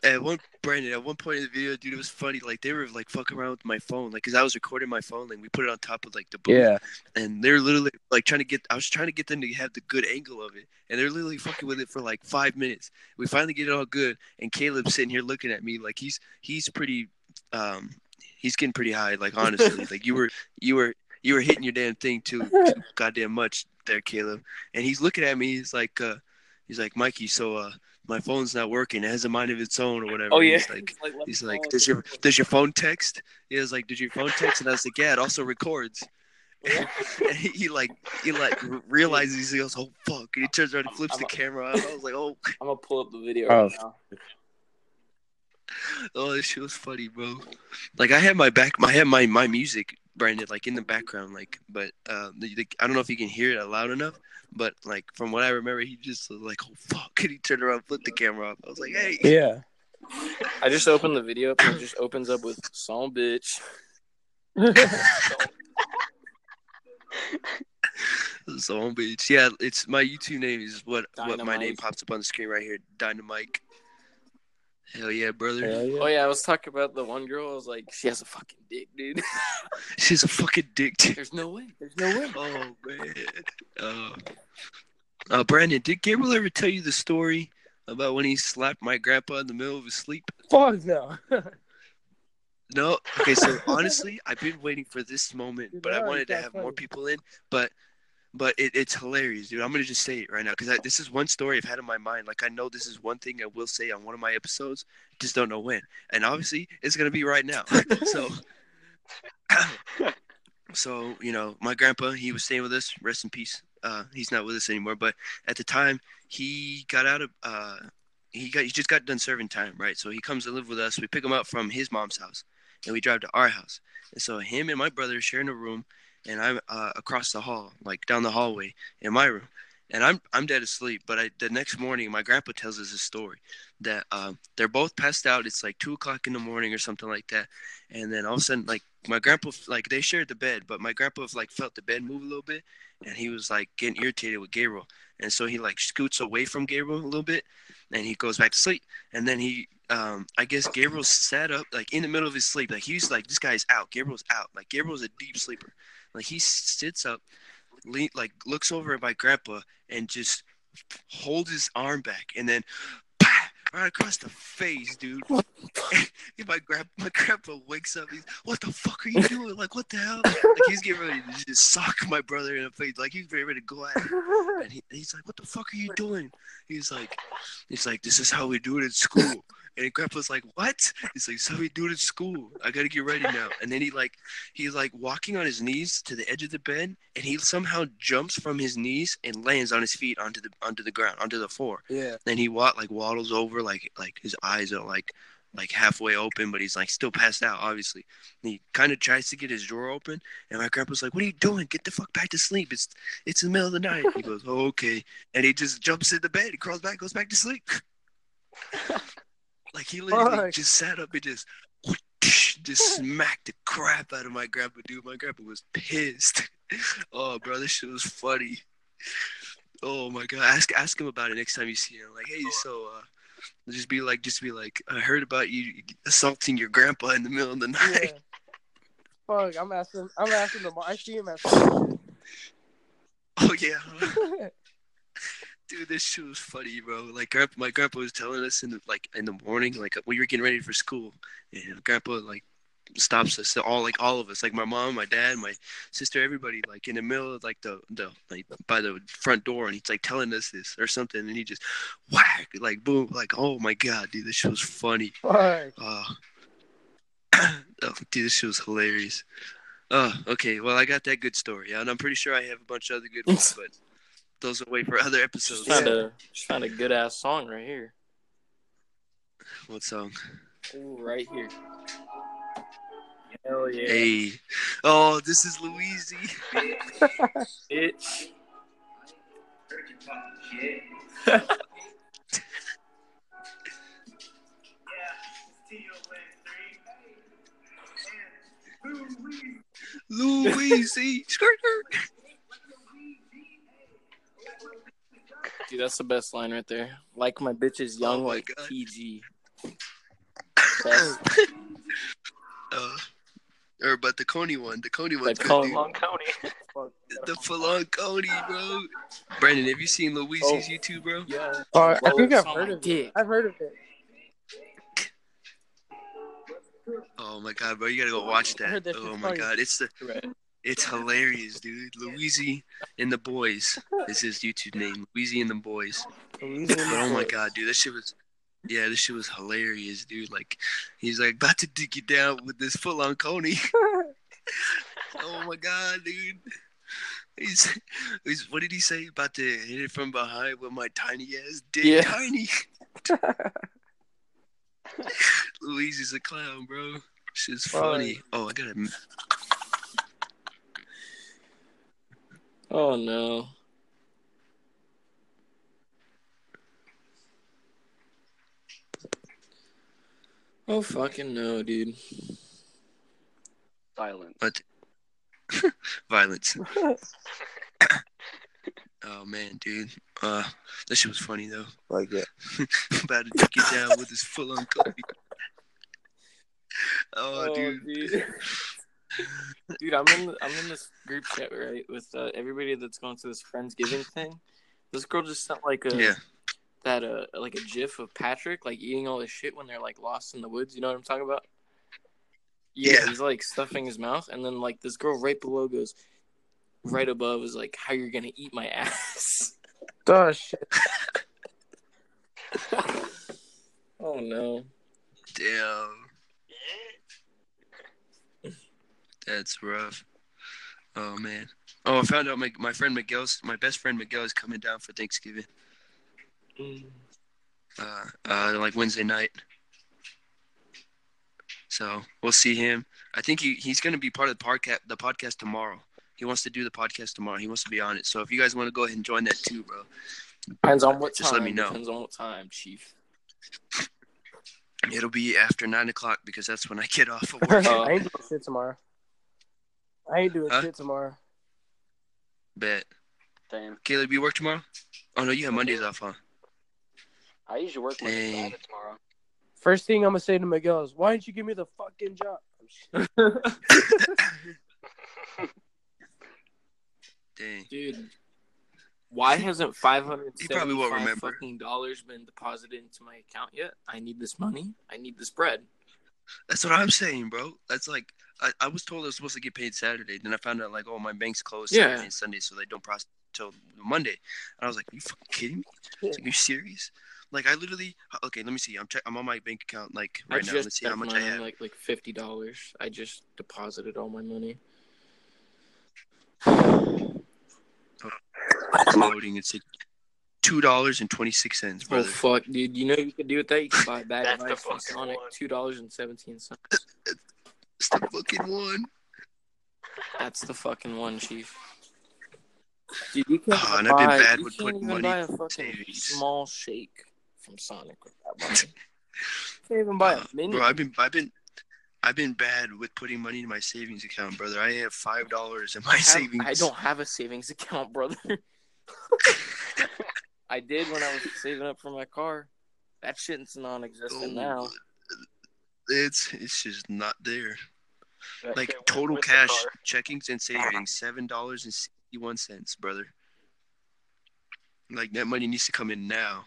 At one point in the video, dude, it was funny. Like they were like fucking around with my phone, like because I was recording my phone, like we put it on top of like the booth, and they're literally like I was trying to get them to have the good angle of it, and they're literally fucking with it for like 5 minutes. We finally get it all good, and Caleb's sitting here looking at me like he's pretty, he's getting pretty high. Like honestly, like you were hitting your damn thing too goddamn much there, Caleb. And he's looking at me. He's like, Mikey, so my phone's not working. It has a mind of its own or whatever. Oh, yeah. He's like, does your phone text? He was like, did your phone text? And I was like, yeah, it also records. And he realizes, he goes, oh, fuck. And he turns around and flips the camera out. I was like, oh. I'm going to pull up the video right now. Oh, this shit was funny, bro. Like, I had my music branded, like, in the background, like, but I don't know if you can hear it loud enough, but, like, from what I remember, he just was like, oh, fuck, and he turned around and flipped the camera off. I was like, hey. Yeah. I just opened the video up, and it just opens up with, song, bitch. Song, bitch. Yeah, it's, my YouTube name is what my name pops up on the screen right here, Dynamike. Hell yeah, brother. Hell yeah. Oh, yeah, I was talking about the one girl. I was like, she has a fucking dick, dude. She's a fucking dick, dude. There's no way. Oh, man. Brandon, did Gabriel ever tell you the story about when he slapped my grandpa in the middle of his sleep? Fuck no. No? Okay, so honestly, I've been waiting for this moment, dude, but I wanted to have more people in, But it's hilarious, dude. I'm going to just say it right now because this is one story I've had in my mind. Like, I know this is one thing I will say on one of my episodes. Just don't know when. And obviously, it's going to be right now. So, you know, my grandpa, he was staying with us. Rest in peace. He's not with us anymore. But at the time, he got out of he just got done serving time, right? So he comes to live with us. We pick him up from his mom's house, and we drive to our house. And so him and my brother sharing a room. And I'm across the hall, like down the hallway in my room. And I'm dead asleep. But the next morning, my grandpa tells us a story that they're both passed out. It's like 2 o'clock in the morning or something like that. And then all of a sudden, like my grandpa, like they shared the bed, but my grandpa like felt the bed move a little bit, and he was like getting irritated with Gabriel. And so he like scoots away from Gabriel a little bit, and he goes back to sleep. And then he, I guess Gabriel sat up like in the middle of his sleep. Like he's like, this guy's out. Gabriel's out. Like Gabriel's a deep sleeper. Like he sits up, like looks over at my grandpa and just holds his arm back, and then right across the face, dude. And my grandpa wakes up. He's, what the fuck are you doing? Like, what the hell? Like, he's getting ready to just sock my brother in the face. Like, he's getting ready to go at him. And he's like, what the fuck are you doing? He's like, this is how we do it in school. And Grandpa's like, what? He's like, so we do it at school. I gotta get ready now. And then he's like walking on his knees to the edge of the bed, and he somehow jumps from his knees and lands on his feet onto the ground, onto the floor. Yeah. Then he waddles over, like his eyes are like halfway open, but he's like still passed out, obviously. And he kind of tries to get his drawer open, and my grandpa's like, what are you doing? Get the fuck back to sleep. It's the middle of the night. He goes, oh, okay. And he just jumps in the bed, he crawls back, goes back to sleep. Like, he literally just sat up and just smacked the crap out of my grandpa, dude. My grandpa was pissed. Oh, bro, this shit was funny. Oh, my God. Ask him about it next time you see him. Like, hey, so, just be like, I heard about you assaulting your grandpa in the middle of the night. Yeah. Fuck, I'm asking tomorrow. I see him at school. Oh, yeah. Dude, this shit was funny, bro. Like, my grandpa was telling us in the morning, like, we were getting ready for school, and Grandpa stops us all of us, like my mom, my dad, my sister, everybody, like in the middle of the by the front door, and he's like telling us this or something, and he just whack, like boom, like oh my god, dude, this shit was funny. Oh, dude, this shit was hilarious. Oh, okay, well I got that good story, and I'm pretty sure I have a bunch of other good ones, but. Those away for other episodes. Just found a good ass song right here. What song? Ooh, right here. Hell yeah. Hey. Oh, this is Louiezy. Bitch. Louiezy. Skirt. Dude, that's the best line right there. Like my bitch is young, like PG. Best. Or but the Coney one. The Coney one's good, dude. Coney. The full-on Coney, bro. Brandon, have you seen Louiezy's YouTube, bro? Yeah. I think I've heard of it. I've heard of it. Oh, my God, bro. You got to go watch that. Oh, my God. It's hilarious, dude. Louiezy and the Boys is his YouTube name. Louiezy and the Boys. Oh my god, dude, this shit was hilarious, dude. Like, he's like about to dig you down with this full-on Coney. Oh my god, dude. He's what did he say? About to hit it from behind with my tiny ass dick. Yeah. Tiny. Louiezy's a clown, bro. Shit's funny. Oh, I got to. Oh, no. Oh, fucking no, dude. Violence. What? Violence. Oh, man, dude. That shit was funny, though. Like that. About to take it down with his full-on coffee. Oh, dude. Dude, I'm in this group chat, right, with everybody that's going to this Friendsgiving thing. This girl just sent a GIF of Patrick like eating all this shit when they're like lost in the woods. You know what I'm talking about? Yeah. He's like stuffing his mouth, and then like this girl right below goes, right above is like, how you're gonna eat my ass? Oh shit. Oh no. Damn. That's rough. Oh, man. Oh, I found out my best friend Miguel is coming down for Thanksgiving. Like Wednesday night. So we'll see him. I think he's going to be part of the podcast tomorrow. He wants to do the podcast tomorrow. He wants to be on it. So if you guys want to go ahead and join that too, bro. Depends on what time. Just let me know. Depends on what time, Chief. It'll be after 9 o'clock because that's when I get off of work. I ain't doing shit tomorrow. Bet. Damn. Caleb, you work tomorrow? Oh, no, you have Mondays off, huh? I usually work Monday tomorrow. First thing I'm going to say to Miguel is, why didn't you give me the fucking job? Dang. Dude, why hasn't $575 fucking dollars been deposited into my account yet? I need this money. I need this bread. That's what I'm saying, bro. That's like, I was told I was supposed to get paid Saturday. Then I found out, like, oh, my bank's closed Saturday and Sunday, so they don't process until Monday. And I was like, are you fucking kidding me? Yeah. Like, are you serious? Like, I literally, okay, let me see. I'm on my bank account, like, right now. Let's see how much I have. Like $50. I just deposited all my money. Loading. It's like $2.26, brother. Oh, fuck, dude. You know what you can do with that? You can buy a bag of ice from Sonic, $2.17. That's the fucking one. That's the fucking one, Chief. Dude, you can't even buy a fucking small shake from Sonic with that money. You can't even buy a mini. Bro, I've been bad with putting money in my savings account, brother. I have $5 in my savings. I don't have a savings account, brother. I did when I was saving up for my car. That shit's non-existent now. It's just not there. That like total cash, checkings and savings, $7.61, brother. Like that money needs to come in now.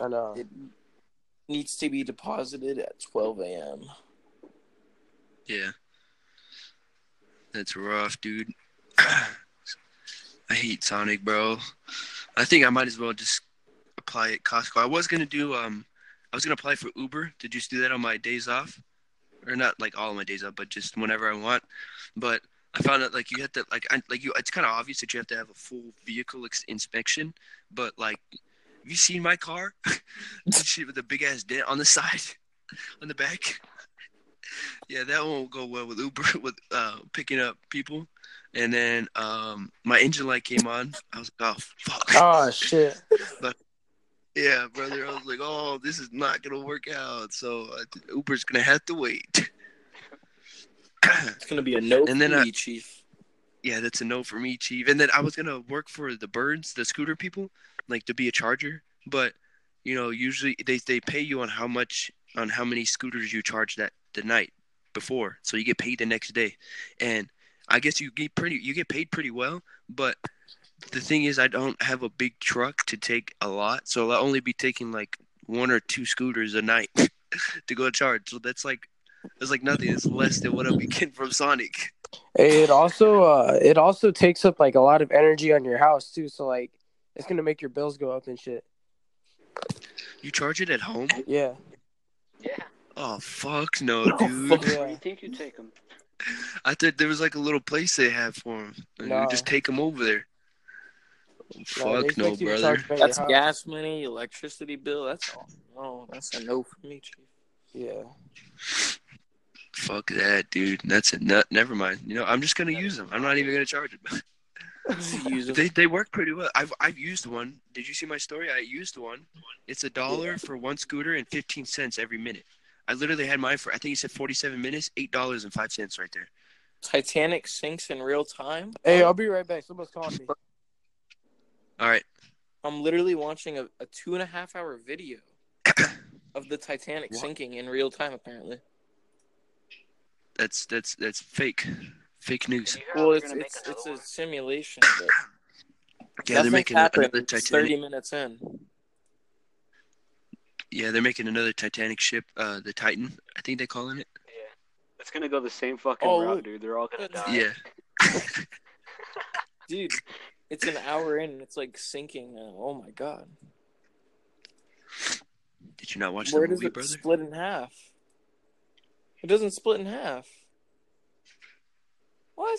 I know. It needs to be deposited at 12 a.m. Yeah. That's rough, dude. I hate Sonic, bro. I think I might as well just apply at Costco. I was gonna do I was gonna apply for Uber to just do that on my days off, or not like all of my days off, but just whenever I want. But I found out like you have to it's kind of obvious that you have to have a full vehicle inspection. But like, have you seen my car? Shit with a big ass dent on the side, on the back. Yeah, that won't go well with Uber with picking up people. And then my engine light came on. I was like, oh fuck. Oh shit. But yeah, brother, I was like, oh, this is not gonna work out. So Uber's gonna have to wait. It's gonna be a no for me, Chief. Yeah, that's a no for me, Chief. And then I was gonna work for the birds, the scooter people, like to be a charger. But you know, usually they pay you on how many scooters you charge that the night before, so you get paid the next day. And I guess you get paid pretty well, but the thing is I don't have a big truck to take a lot, so I'll only be taking like one or two scooters a night to go charge. So that's like nothing. It's less than what I'll be getting from Sonic. It also takes up like a lot of energy on your house too, so like it's gonna make your bills go up and shit. You charge it at home? Yeah. Yeah. Oh fuck no, dude. Fuck yeah. Where do you think you take them? I thought there was like a little place they had for them. You just take them over there. Fuck no, brother. That's gas money, electricity bill. That's all. No, that's a no for me, Chief. Yeah. Fuck that, dude. That's a nut. Never mind. You know, I'm just gonna use them. I'm not even gonna charge them. They work pretty well. I've used one. Did you see my story? I used one. It's $1 for one scooter and 15 cents every minute. I literally had mine for, I think he said 47 minutes, $8.05 right there. Titanic sinks in real time? Hey, I'll be right back. Someone's calling me. All right. I'm literally watching a 2.5-hour video of the Titanic sinking in real time, apparently. That's fake. Fake news. Well, it's a simulation. Yeah, they're making another Titanic. 30 minutes in. Yeah, they're making another Titanic ship, the Titan, I think they're calling it. Yeah. It's going to go the same fucking route, dude. They're all going to die. Yeah. Dude, it's an hour in and it's like sinking now. Oh, my God. Did you not watch the movie, brother? Where does it split in half? It doesn't split in half. What?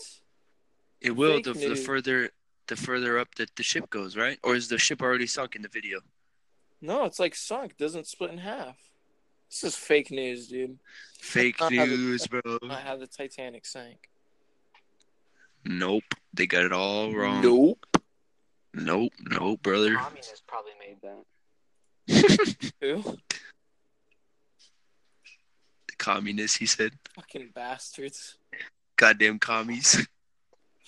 It will the further up that the ship goes, right? Or is the ship already sunk in the video? No, it's like sunk. Doesn't split in half. This is fake news, dude. Fake news, bro. I have the Titanic sank. Nope. They got it all wrong. Nope, brother. Communists probably made that. Who? The communists, he said. Fucking bastards. Goddamn commies.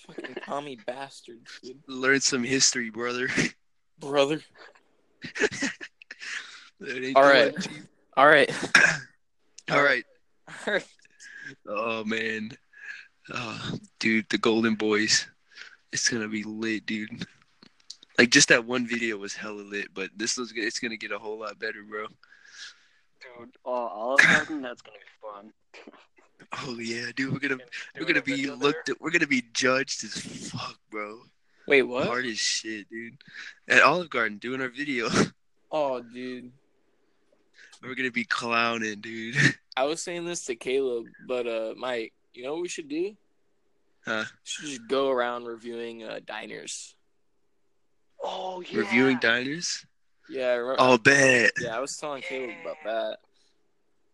Fucking commie bastards, dude. Learn some history, brother. Brother. All right. Oh, man. Dude, the Golden Boys. It's going to be lit, dude. Like, just that one video was hella lit, but it's going to get a whole lot better, bro. Dude, Olive Garden, that's going to be fun. Oh, yeah, dude. We're gonna be looked at. We're going to be judged as fuck, bro. Wait, what? Hard as shit, dude. At Olive Garden, doing our video. Oh, dude. We're going to be clowning, dude. I was saying this to Caleb, but Mike, you know what we should do? Huh? We should just go around reviewing diners. Oh, yeah. Reviewing diners? Yeah. I'll bet. Yeah, I was telling Caleb about that.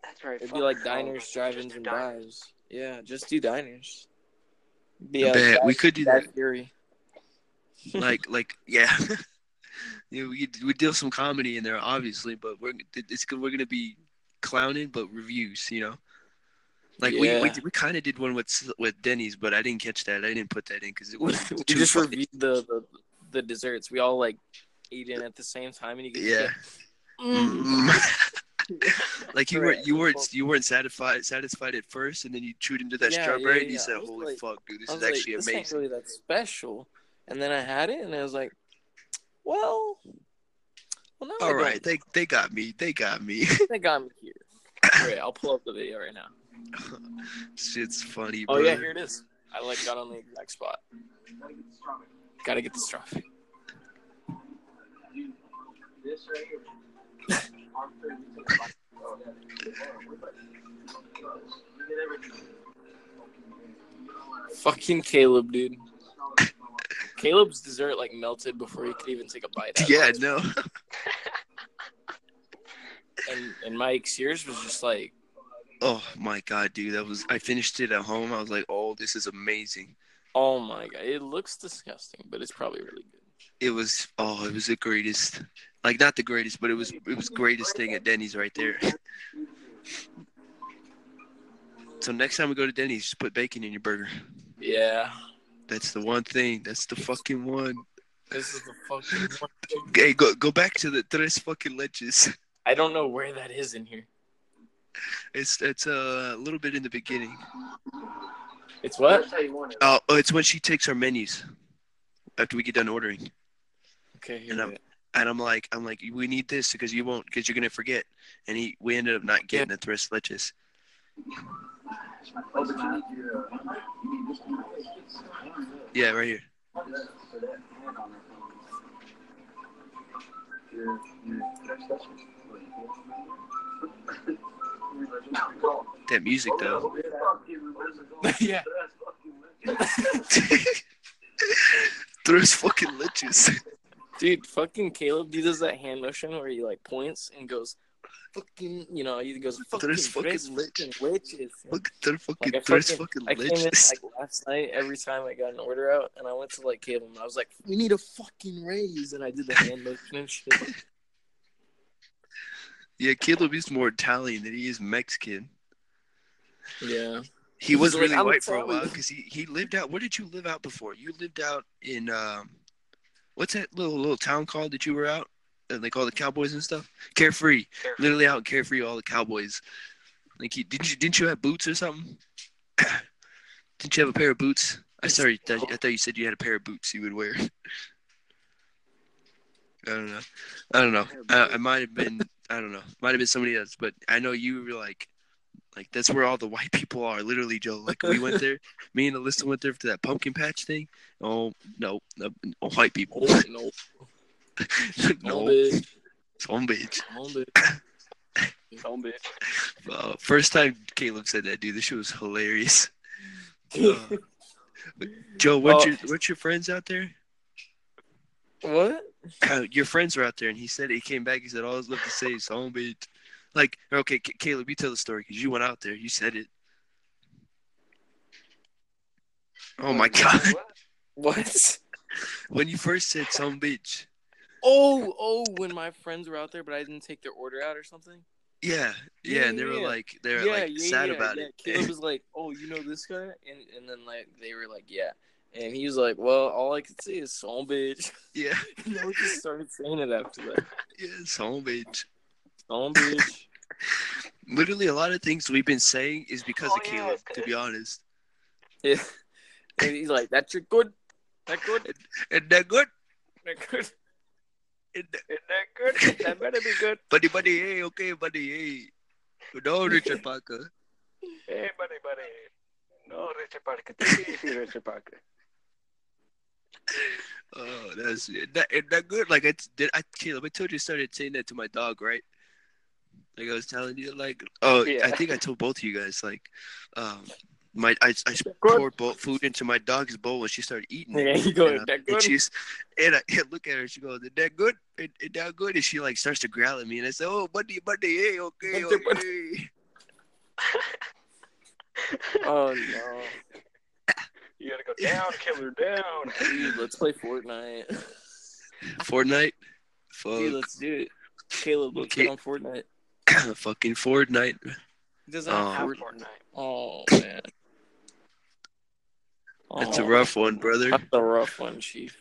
That's right. It'd be like diners, drive-ins, and dives. Yeah, just do diners. I bet. We could do that. Theory. Like, yeah. You know, we deal some comedy in there, obviously, but we're gonna be clowning, but reviews, you know. Like we kind of did one with Denny's, but I didn't catch that. I didn't put that in because it was too just funny. Reviewed the desserts. We all like ate in at the same time, and you could like you weren't satisfied at first, and then you chewed into that strawberry, and you said, "Holy fuck, dude, this is actually amazing." Ain't really that special. And then I had it, and I was like, well no, all right, they got me. They got me here. Great, I'll pull up the video right now. Shit's funny, bro. Oh, yeah, here it is. I, got on the exact spot. Gotta get the strawberry. This right here. Fucking Caleb, dude. Caleb's dessert, melted before he could even take a bite out. Yeah, no. And Mike's, yours was just like... Oh, my God, dude. I finished it at home. I was like, oh, this is amazing. Oh, my God. It looks disgusting, but it's probably really good. It was the greatest. Like, not the greatest, but it was greatest thing at Denny's right there. So next time we go to Denny's, just put bacon in your burger. Yeah. That's the one thing. That's the fucking one. This is the fucking one. Hey, go back to the tres fucking leches. I don't know where that is in here. It's a little bit in the beginning. It's what? It's when she takes our menus after we get done ordering. Okay. I'm like, we need this because you won't, because you're gonna forget. And we ended up not getting the tres leches. Yeah, right here. That music, though. Yeah. Throws fucking liches. Dude, fucking Caleb, he does that hand motion where he, points and goes... Fucking, he goes fucking liches. Look, they're fucking liches. Last night, every time I got an order out, and I went to Caleb, and I was like, "We need a fucking raise," and I did the hand motion and shit. Yeah, Caleb is more Italian than he is Mexican. Yeah, he was really white Italian for a while because he lived out. Where did you live out before? You lived out in what's that little town called that you were out? Like all the cowboys and stuff, Carefree. Literally out in Carefree, all the cowboys. Didn't you have boots or something? Didn't you have a pair of boots? I thought you said you had a pair of boots you would wear. I don't know. I might have been. I don't know. Might have been somebody else, but I know you were like that's where all the white people are. Literally, Joe. We went there. Me and Alyssa went there to that pumpkin patch thing. Oh no white people. Oh, no. No, Some bitch. First time Caleb said that, dude, this shit was hilarious. Joe, what's your friends out there? What? Your friends are out there, and he came back. He said, "All I was left to say is some bitch." Okay, Caleb, you tell the story because you went out there. You said it. Oh my god. What? When you first said some beach. Oh, when my friends were out there, but I didn't take their order out or something. Yeah, and they were sad about it. Caleb was like, "Oh, you know this guy?" And then like they were like, "Yeah," and he was like, "Well, all I could say is son bitch." Yeah, and we just started saying it after that. Yeah, son bitch. Son bitch. Literally, a lot of things we've been saying is because of Caleb. Yeah. To be honest. Yeah, and he's like, "That's your good, that good, and that good, that good." Is that good? That better be good. Buddy, hey, okay, buddy, hey. No, Richard Parker. Hey, buddy. No, Richard Parker. Take it easy, Richard Parker. Oh, that's... Is that good? Like, I told you I started saying that to my dog, right? Like, I was telling you, like... Oh, yeah. I think I told both of you guys, like... I poured food into my dog's bowl and she started eating it. Yeah, you go, is that good? And I look at her, she goes, "Is that good? Is that good?" And she like starts to growl at me, and I say, "Oh, buddy, hey, okay." Oh no! You gotta go down, killer, down. Dude, let's play Fortnite. Fortnite. Fuck. Dude, let's do it. Caleb, let's get on Fortnite. Fucking Fortnite. He doesn't have Fortnite. Oh man. That's a rough one, brother. That's a rough one, Chief.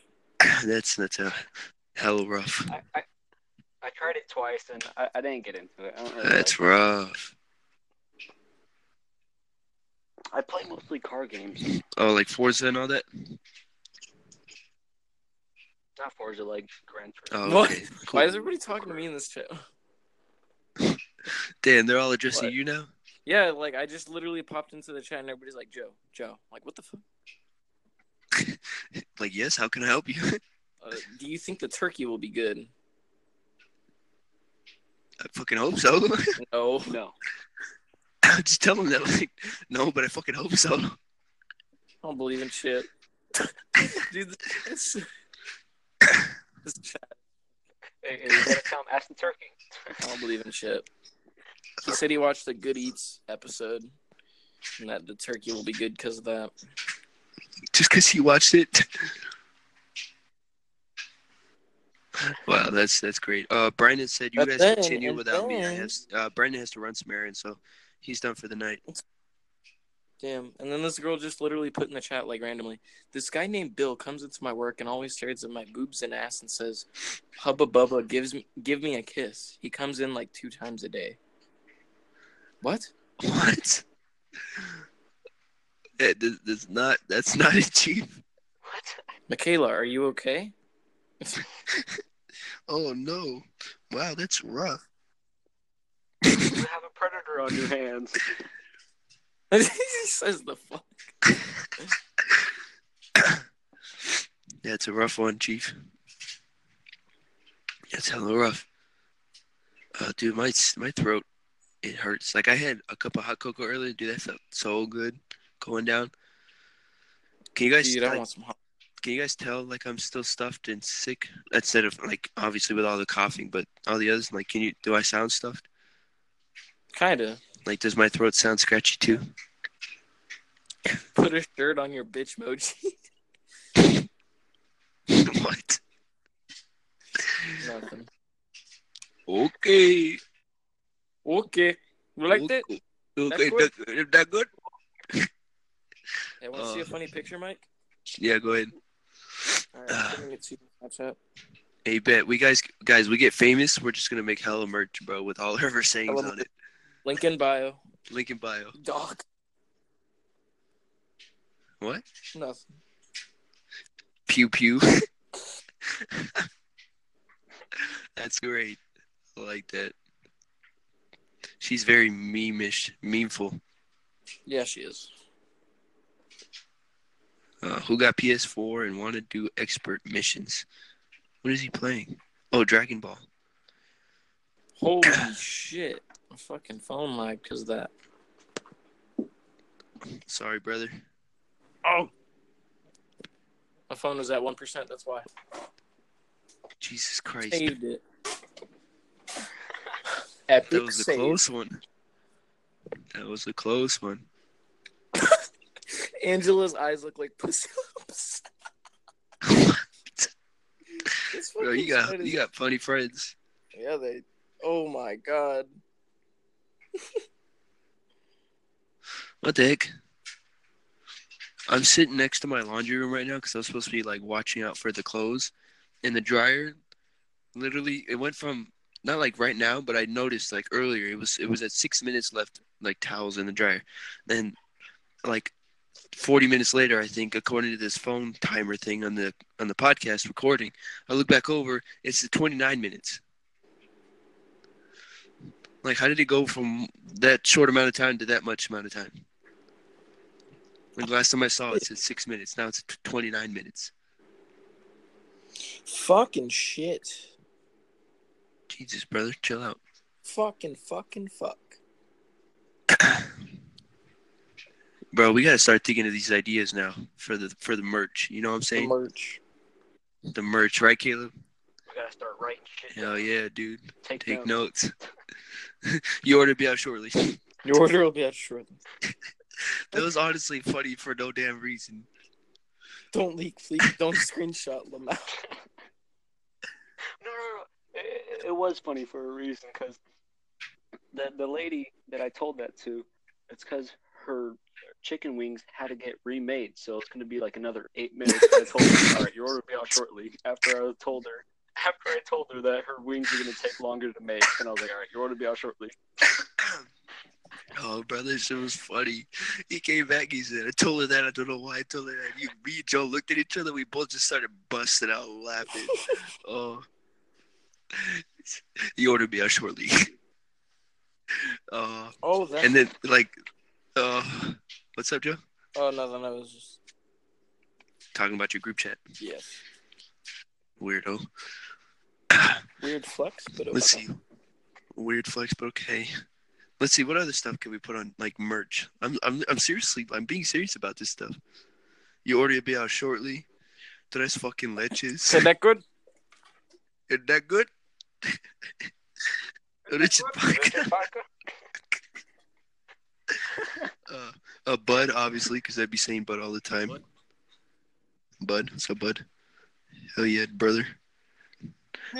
That's a hell rough. I tried it twice and I didn't get into it. I don't really like it. Rough. I play mostly car games. Oh, like Forza and all that? Not Forza, like Grand Tour. Oh, okay. Cool. Why is everybody talking to me in this chat? Damn, they're all addressing you now? Yeah, like, I just literally popped into the chat and everybody's like, Joe. I'm like, what the fuck? Like, yes, how can I help you? Do you think the turkey will be good? I fucking hope so. No. I just tell them that, like, no, but I fucking hope so. I don't believe in shit. Dude, this chat. Hey, you gotta tell him, ask the turkey. I don't believe in shit. He said he watched the Good Eats episode and that the turkey will be good because of that. Just because he watched it? Wow, that's great. Brandon said you guys continue without me. Brandon has to run some errands, so he's done for the night. Damn. And then this girl just literally put in the chat, like, randomly, this guy named Bill comes into my work and always stares at my boobs and ass and says, "Hubba Bubba, give me a kiss. He comes in like 2 times a day." What? That's not it, Chief. What? Michaela, are you okay? Oh, no. Wow, that's rough. You have a predator on your hands. He says the fuck. Yeah, it's a rough one, Chief. That's hella rough. Oh, dude, my throat. It hurts. Like, I had a cup of hot cocoa earlier. Dude, that felt so good going down. Can you guys tell, like, I'm still stuffed and sick? Instead of, like, obviously with all the coughing, but all the others, like, do I sound stuffed? Kind of. Like, does my throat sound scratchy, too? Put a shirt on your bitch mochi. What? Nothing. Okay. You like that? Okay, that good? Hey, want to see a funny picture, Mike? Yeah, go ahead. All right, I'm gonna get you Snapchat. Hey, bet. Guys, we get famous, we're just going to make hella merch, bro, with all of our sayings on it. Link in bio. Dog. What? Nothing. Pew pew. That's great. I like that. She's very memeful. Yeah, she is. Who got PS4 and want to do expert missions? What is he playing? Oh, Dragon Ball. Holy shit. My fucking phone lagged because of that. Sorry, brother. Oh. My phone was at 1%, that's why. Jesus Christ. Saved it. That was a close one. Angela's eyes look like pussy lips. Bro, you got funny friends. Yeah, they. Oh my god. What the heck? I'm sitting next to my laundry room right now because I was supposed to be like watching out for the clothes, and the dryer. Literally, it went from not like right now, but I noticed like earlier it was at 6 minutes left, like towels in the dryer. Then, like 40 minutes later, I think, according to this phone timer thing on the podcast recording, I look back over. It's 29 minutes. Like, how did it go from that short amount of time to that much amount of time? When the last time I saw it said 6 minutes. Now it's 29 minutes. Fucking shit. Jesus, brother, chill out. Fuck. Bro, we gotta start thinking of these ideas now for the merch. You know what I'm saying? The merch, right, Caleb? We gotta start writing shit. Hell yeah, dude. Take notes. Your order will be out shortly. That was honestly funny for no damn reason. Don't leak, please. Don't screenshot them out. No. It was funny for a reason, because the lady that I told that to, it's because her chicken wings had to get remade, so it's going to be like another 8 minutes. I told her, all right, your order will be out shortly. After I told her that her wings are going to take longer to make, and I was like, all right, your order will be out shortly. Oh, brother, it was funny. He came back, he said, I told her that. I don't know why I told her that. Me and Joe looked at each other. We both just started busting out laughing. Oh. He ordered me out shortly. And then, like, what's up, Joe? Oh, nothing. I was just talking about your group chat. Yes. Weirdo. Weird flex, but okay. Let's see. Weird flex, but okay. Let's see, what other stuff can we put on, like, merch? I'm being serious about this stuff. You order will be out shortly. Tres fucking leches. Isn't that good? Bud, obviously, because I'd be saying bud all the time. Bud, what's up, bud? Hell yeah, brother.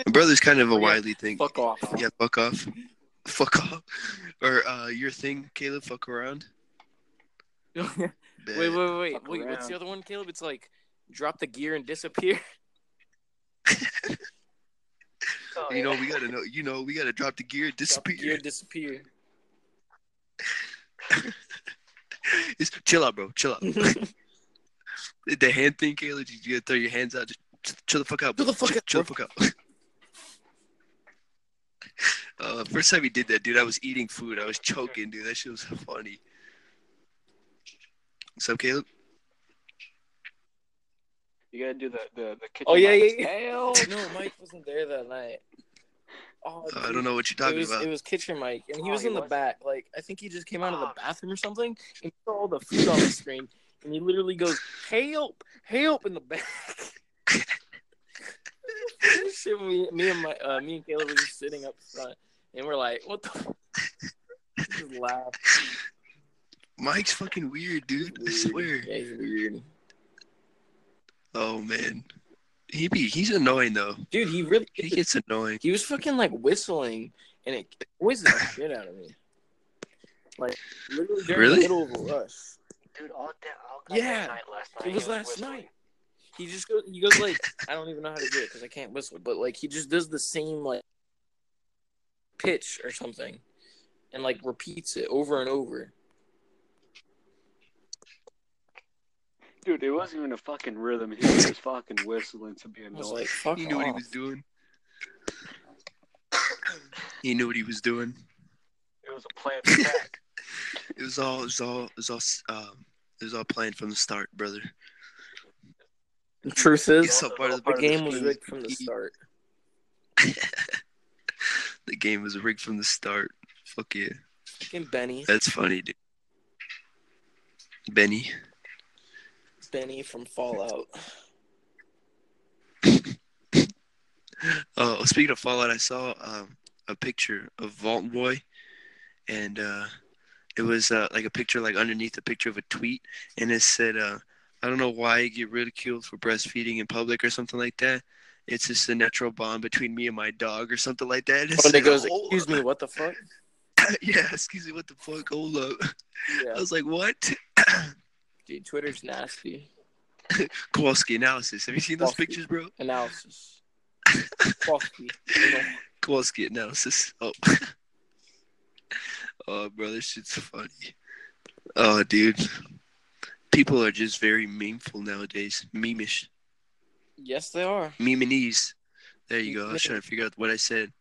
And brother's kind of a widely thing. Fuck off. Yeah, fuck off. Fuck off. Or your thing, Caleb, fuck around. Wait, what's the other one, Caleb? It's like drop the gear and disappear. We gotta drop the gear and disappear. Chill out, bro. The hand thing, Caleb, you gotta throw your hands out. Just chill the fuck out, bro. Chill the fuck out. First time he did that, dude, I was eating food. I was choking, dude. That shit was funny. What's up, Caleb? You gotta do the kitchen. Oh, yeah. Hell no, Mike wasn't there that night. Oh, dude, I don't know what you're talking about. It was Kitchen Mike, and he was in the back. Like, I think he just came out of the bathroom or something, and saw all the food on the screen, and he literally goes, help, in the back. Shit, me and Caleb were just sitting up front, and we're like, what the? Just laugh. Mike's fucking weird, dude. I swear. Yeah, he's weird. Oh man, he's annoying though. Dude, he gets annoying. He was fucking like whistling, and it annoys the shit out of me. Like literally during the middle of a rush. Dude, it was last night. He goes like, I don't even know how to do it because I can't whistle, but like he just does the same like pitch or something, and like repeats it over and over. Dude, it wasn't even a fucking rhythm. He was just fucking whistling to be annoying. Like, he knew what he was doing. He knew what he was doing. It was a planned attack. It was all planned from the start, brother. The truth is, the game was rigged from the start. The game was rigged from the start. Fuck yeah. Fucking Benny. That's funny, dude. Benny from Fallout. Oh, speaking of Fallout, I saw a picture of Vault Boy and It was like a picture, like underneath a picture of a tweet, and it said, I don't know why I get ridiculed for breastfeeding in public or something like that. It's just a natural bond between me and my dog or something like that. And it goes, excuse me, what the fuck? Yeah, excuse me, what the fuck? Hold up. Yeah. I was like, what? Dude, Twitter's nasty. Kowalski analysis. Have you seen those pictures, bro? Analysis. Kowalski. Kowalski analysis. Oh. Oh, bro, this shit's funny. Oh, dude. People are just very memeful nowadays. Memeish. Yes, they are. Memeanese. There you go. I was trying to figure out what I said.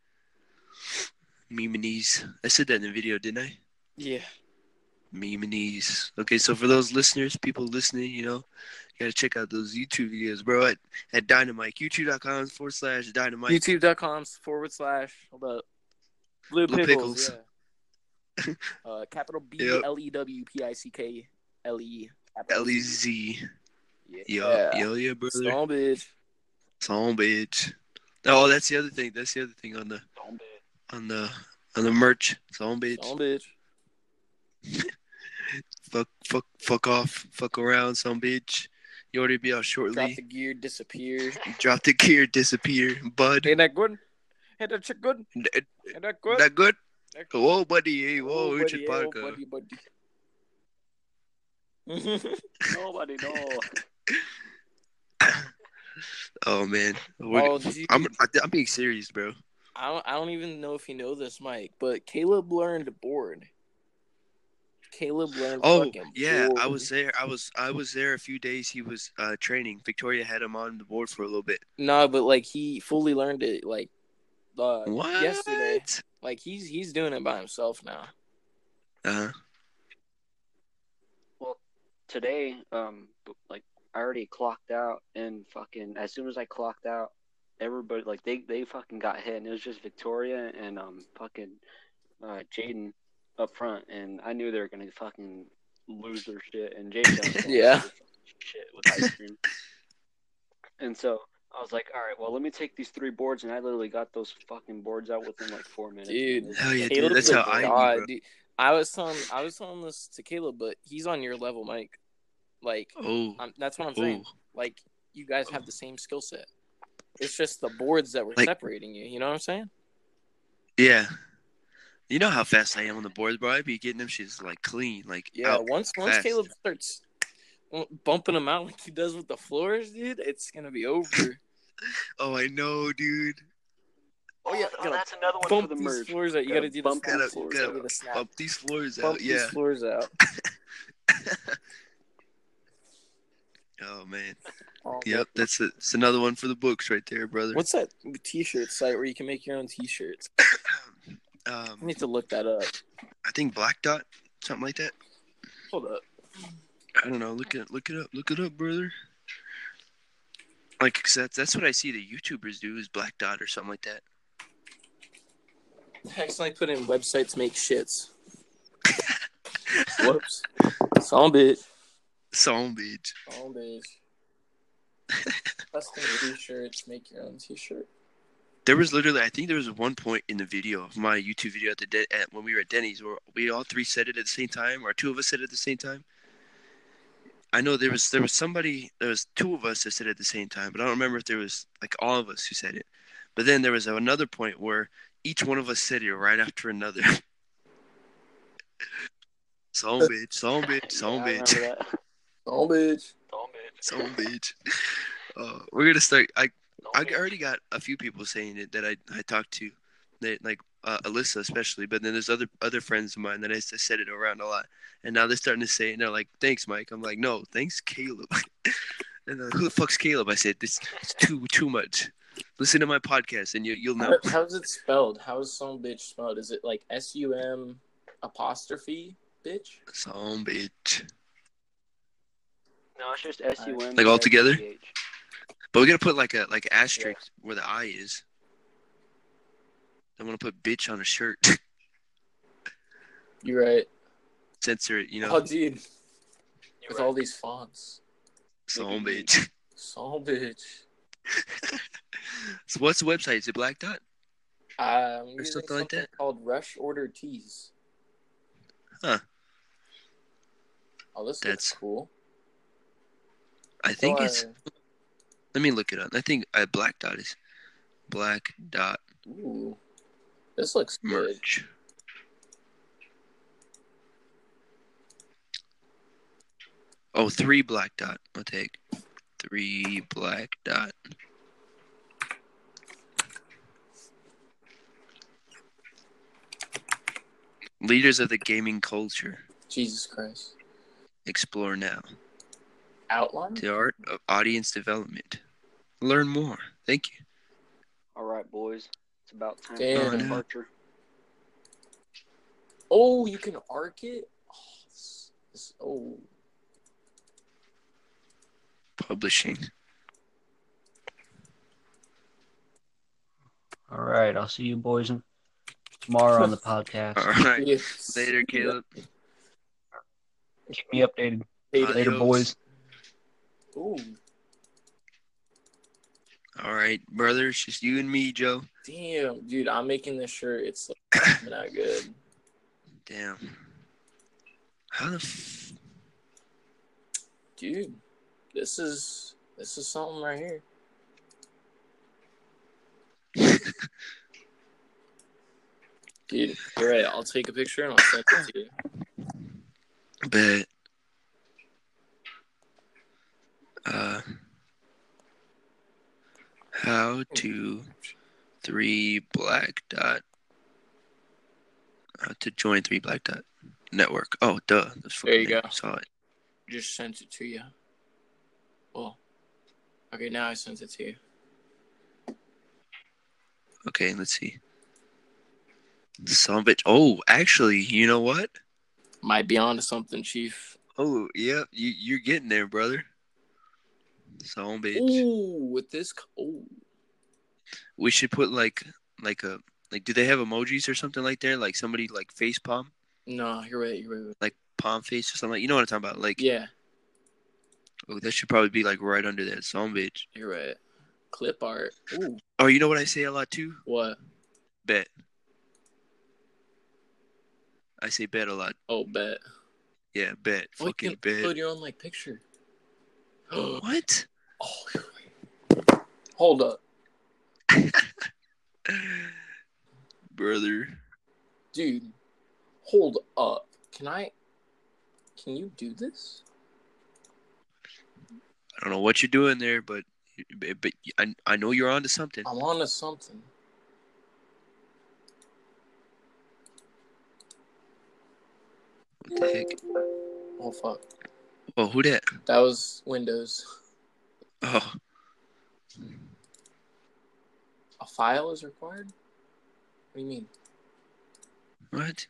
Memeanese. I said that in the video, didn't I? Yeah. Memeanese. Okay, so for those listeners, people listening, you know, you gotta check out those YouTube videos, bro, at Dynamike. YouTube.com/Dynamike. YouTube.com/ hold up. Blue Pickles. Yeah. Capital BLEWPICKLEZ. Yeah. Yeah, brother. Song bitch. Oh, that's the other thing. That's the other thing on the merch. Song bitch. fuck off. Fuck around, song bitch. You already be out shortly. Drop the gear, disappear. Bud. Ain't that good? Ain't that good? Whoa, buddy. Hey, whoa, Richard Parker. Buddy. Nobody knows. Oh man, I'm being serious, bro. I don't even know if you know this, Mike, but Caleb learned board. Board. I was there a few days. He was training. Victoria had him on the board for a little bit. No, but like he fully learned it like yesterday. Like he's doing it by himself now. Uh-huh. Well, today, I already clocked out, and fucking as soon as I clocked out, everybody they fucking got hit, and it was just Victoria and Jaden up front, and I knew they were gonna fucking lose their shit, and Jaden shit with ice cream, and so I was like, all right, well let me take these three boards, and I literally got those fucking boards out within like 4 minutes. Dude, hell yeah, dude, that's how I was telling this to Caleb, but he's on your level, Mike. Like, that's what I'm saying. Like, you guys have the same skill set. It's just the boards that were separating you. You know what I'm saying? Yeah. You know how fast I am on the boards, bro. I be getting them shits like clean, like out once fast. Caleb starts bumping them out like he does with the floors, dude, it's gonna be over. Oh, I know, dude. Oh yeah, that's another one for the merge. Floors out. You gotta do these floors out. Oh, man. Yep, that's another one for the books right there, brother. What's that t-shirt site where you can make your own t-shirts? I need to look that up. I think BlackDot, something like that. Hold up. I don't know. Look it up, brother. Like, cause that's what I see the YouTubers do is BlackDot or something like that. I accidentally put in websites make shits. Whoops. Some bitch. Song bitch. Custom t-shirts, make your own t-shirt. There was literally, I think there was one point in the video of my YouTube video at when we were at Denny's, where we all three said it at the same time, or two of us said it at the same time. I know there was two of us that said it at the same time, but I don't remember if there was like all of us who said it. But then there was another point where each one of us said it right after another. Song bitch. Don't bitch. We're gonna start. I already got a few people saying it that I talked to, that like Alyssa especially. But then there's other friends of mine that I said it around a lot, and now they're starting to say it. And they're like, "Thanks, Mike." I'm like, "No, thanks, Caleb." And who the fuck's Caleb? I said, "It's too much." Listen to my podcast, and you'll know. How's it spelled? How is some bitch spelled? Is it like SUM' bitch? Some bitch. No, it's just SUM. Like all together? But we gotta put like a asterisk where the I is. I wanna put bitch on a shirt. You're right. Censor it, you know. Oh dude. You're with right. All these fonts. Song bitch. So what's the website? Is it BlackDot? Or something like that? Called Rush Order Tees. Huh. Oh, this looks cool. I think it's... Let me look it up. I think Black Dot is Black Dot. Ooh. This looks merch. Good. Oh, 3BlackDot. I'll take 3BlackDot. Leaders of the gaming culture. Jesus Christ. Explore now. Outline? The art of audience development. Learn more. Thank you. All right, boys. It's about time for departure. Oh, you can arc it? Oh. Publishing. All right. I'll see you boys tomorrow on the podcast. All right. Yes. Later, Caleb. Keep me updated. Later, boys. Ooh. All right, brother. It's just you and me, Joe. Damn, dude. I'm making this shirt. It's like, not good. Damn. How the dude. This is something right here. Dude, all right, I'll take a picture and I'll send it to you. But how to 3BlackDot how to join 3BlackDot network. Oh duh. There you go. I saw it. Just sent it to you. Well, okay, now I sent it to you. Okay, let's see. Son of a bitch. Oh, actually, you know what? Might be onto something, Chief. Oh, yeah, you're getting there, brother. Son of a bitch. Ooh, with this. Oh, we should put like do they have emojis or something like there? Like somebody like face palm? No, you're right. Like palm face or something. You know what I'm talking about? Like yeah. Oh, that should probably be like right under that song, bitch. You're right. Clip art. Ooh. Oh, you know what I say a lot too? What? Bet. I say bet a lot. Oh, bet. Yeah, bet. Oh, fucking you can bet. Upload your own like picture. What? Oh, you're right. Hold up, brother. Dude, hold up. Can you do this? I don't know what you're doing there, but I know you're onto something. I'm onto something. What the heck? Oh, fuck. Oh, who that? That was Windows. Oh. A file is required? What do you mean? What?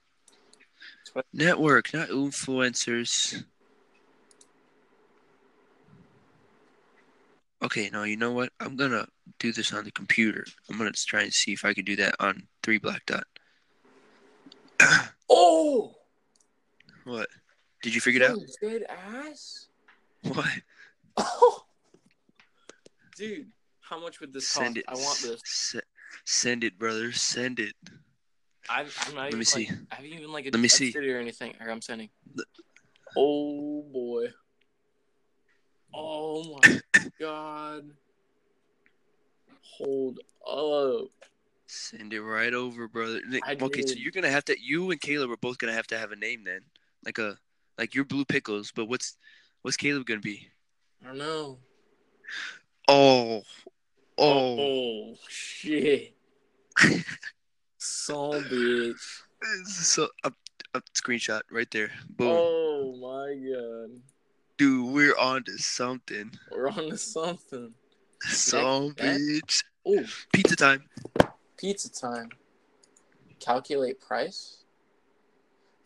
Network, not influencers. Okay, now you know what? I'm going to do this on the computer. I'm going to try and see if I can do that on 3BlackDot. Oh! What? Did you figure it out? Good ass? What? Oh! Dude, how much would this send cost? It. I want this. Send it, brother. Send it. I'm not Let even, me like, see. I haven't even, like, adjusted it or anything. Here, I'm sending. Oh, boy. Oh, my God. Hold up. Send it right over, brother. Okay, so you're going to have to... You and Caleb are both going to have a name then. Like you're Blue Pickles, but what's Caleb going to be? I don't know. Oh shit. Son bitch. So, up screenshot right there. Boom. Oh, my God. Dude, we're on to something. Some bitch. Oh, Pizza time. Calculate price.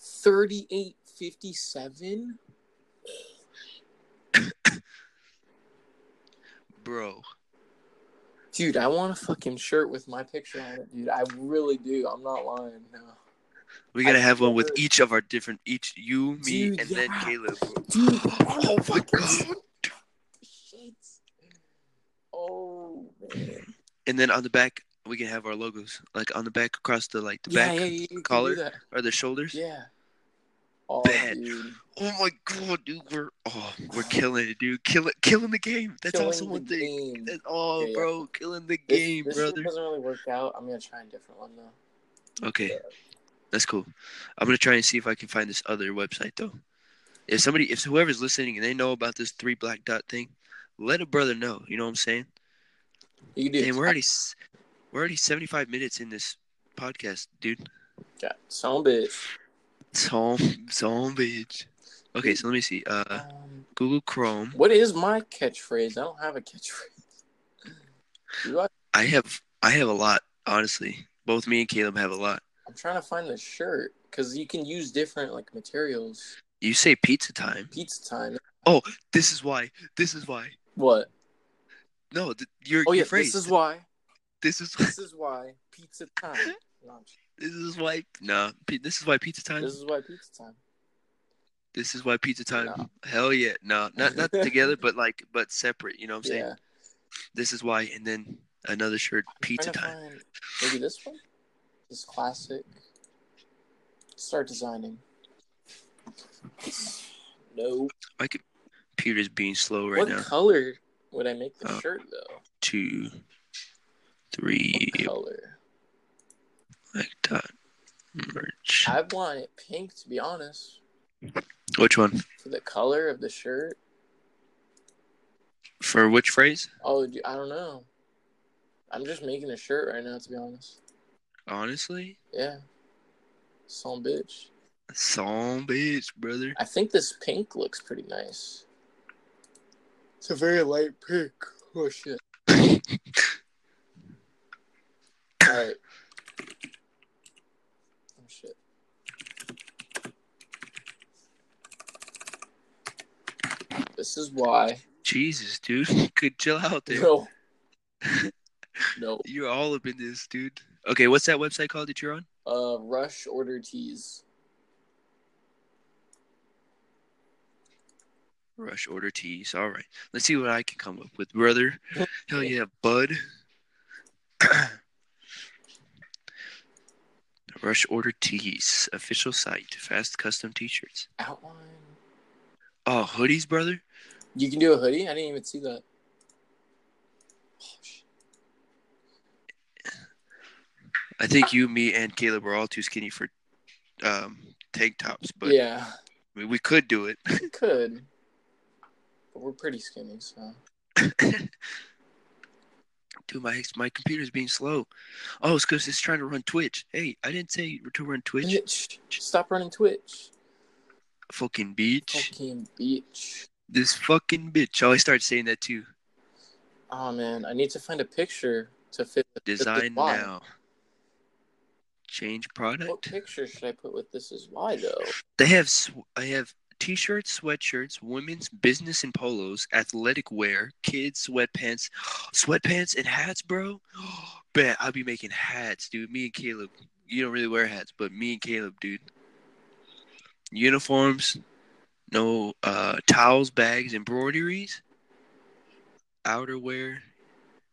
$38.57. Bro. Dude, I want a fucking shirt with my picture on it, dude. I really do. I'm not lying. No. We gotta have one with each of our different, you, me, dude, and then Caleb. Dude, oh my God! Shit! Oh man! And then on the back, we can have our logos, like on the back across the back collar or the shoulders. Yeah. Oh, bad. Dude. Oh my god, dude, we're killing it, dude. Killing the game. That's also one thing. Bro, killing the game, brother. This doesn't really work out. I'm gonna try a different one though. Okay, yeah. That's cool. I'm gonna try and see if I can find this other website though. If whoever's listening and they know about this 3BlackDot thing, let a brother know. You know what I'm saying? You do. And we're already 75 minutes in this podcast, dude. Yeah, some bitch. Okay, so let me see. Google Chrome. What is my catchphrase? I don't have a catchphrase. I have a lot, honestly. Both me and Caleb have a lot. I'm trying to find the shirt because you can use different like materials. You say pizza time. Pizza time. Oh, this is why. What? No, your phrase. This is why. This is why pizza time. No, This is why pizza time. No. Hell yeah. No, not together, but separate. You know what I'm saying? Yeah. This is why. And then another shirt, pizza time. Maybe this one? This classic. Start designing. No. My computer's being slow right now. What color would I make the shirt, though? 2, 3. What color? Like that. Merch. I want it pink, to be honest. Which one? For the color of the shirt. For which phrase? Oh, I don't know. I'm just making a shirt right now, to be honest. Honestly? Yeah. Some bitch, brother. I think this pink looks pretty nice. It's a very light pink. Oh, shit. Alright. Oh, shit. This is why. Jesus, dude. Could chill out there. No. You're all up in this, dude. Okay, what's that website called that you're on? Rush Order Tees. Rush Order Tees. All right. Let's see what I can come up with, brother. Hell yeah, bud. Rush Order Tees. Official site. Fast custom t-shirts. Outline. Oh, hoodies, brother? You can do a hoodie? I didn't even see that. Oh, shit. I think you, me, and Caleb were all too skinny for tank tops, but yeah, I mean, we could do it. We could, but we're pretty skinny, so. Dude, my computer's being slow. Oh, it's because it's trying to run Twitch. Hey, I didn't say to run Twitch. Bitch. Stop running Twitch. Fucking bitch. This fucking bitch. Oh, I started saying that too. Oh man, I need to find a picture to fit the design now. Change product. What picture should I put with this is why though? I have t-shirts, sweatshirts, women's business and polos, athletic wear, kids sweatpants and hats, bro. Bet I'll be making hats, dude. Me and Caleb. You don't really wear hats, but me and Caleb, dude. Uniforms, no towels, bags, embroideries, outerwear,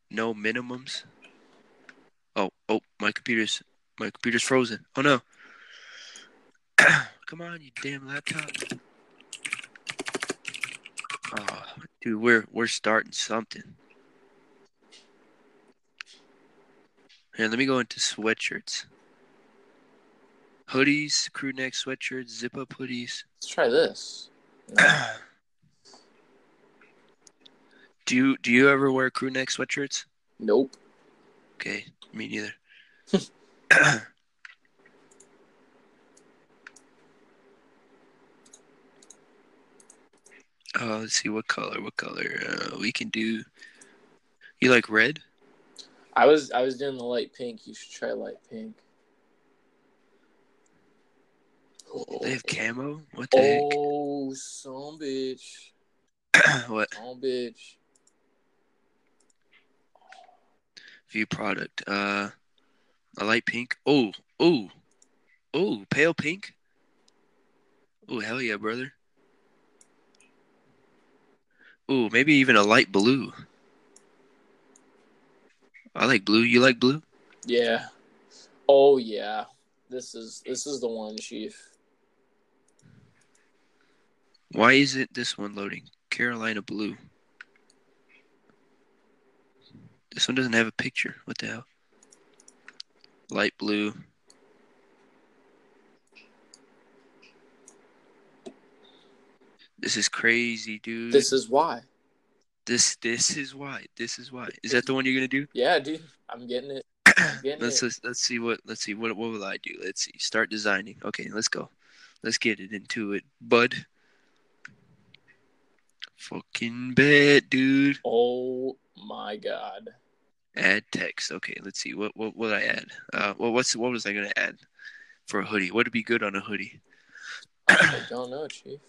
no minimums. Oh, my computer's frozen. Oh, no. Come on, you damn laptop. Oh, dude, we're starting something. Here, let me go into sweatshirts. Hoodies, crew neck sweatshirts, zip-up hoodies. Let's try this. Do you ever wear crew neck sweatshirts? Nope. Okay, me neither. Let's see what color we can do. You like red? I was doing the light pink. You should try light pink. Oh, they have camo? What the heck? Oh, some bitch. What? Some bitch. View product. A light pink. Oh, pale pink. Oh, hell yeah, brother. Oh, maybe even a light blue. I like blue. You like blue? Yeah. Oh yeah. This is the one, Chief. Why isn't this one loading? Carolina Blue. This one doesn't have a picture. What the hell? Light blue. This is crazy, dude. This is why. This is why. This is why. Is that the one you're gonna do? Yeah, dude. I'm getting it. Let's see. What will I do? Let's see. Start designing. Okay, let's go. Let's get it into it, bud. Fucking bet, dude. Oh my god. Add text. Okay, let's see. What would I add? What was I gonna add for a hoodie? What would be good on a hoodie? I don't know, Chief.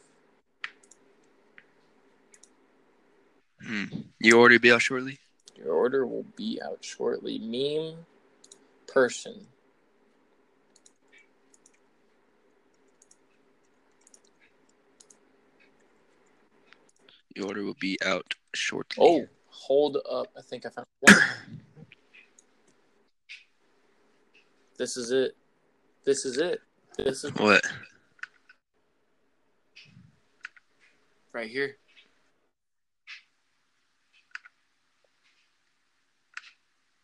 Your order will be out shortly? Your order will be out shortly. Meme person. Your order will be out shortly. Oh, hold up. I think I found one. This is it. This is what? Right here.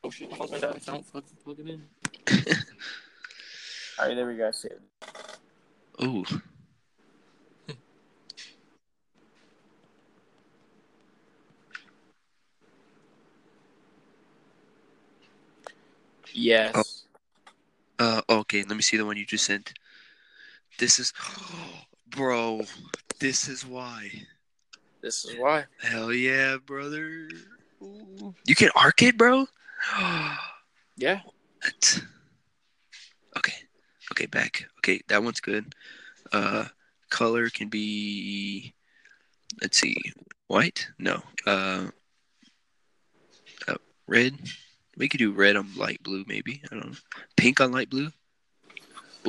Oh, shit. Don't fucking plug it in. All right, there we go. Save. Ooh. Yes. Okay, let me see the one you just sent. This is... bro, this is why. This is why. Hell yeah, brother. Ooh. You can arc it, bro? Yeah. That's... Okay, back. Okay, that one's good. Color can be... Let's see. White? No. Red? We could do red on light blue, maybe. I don't know. Pink on light blue?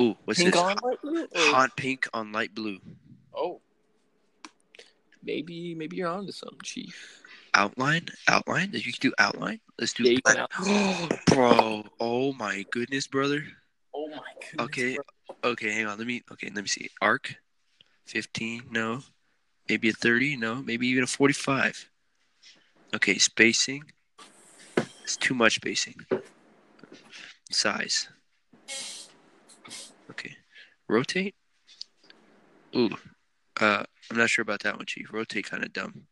Ooh, what's pink this? Pink on light blue? Or... Hot pink on light blue. Oh. Maybe you're on to something, Chief. Outline? You can do outline? Let's do outline. Oh, bro. Oh, my goodness, brother. Oh, my goodness, Okay, hang on. Let me see. Arc? 15? No. Maybe a 30? No. Maybe even a 45. Okay, spacing. It's too much spacing. Size. Okay. Rotate? Ooh. I'm not sure about that one, Chief. Rotate kind of dumb.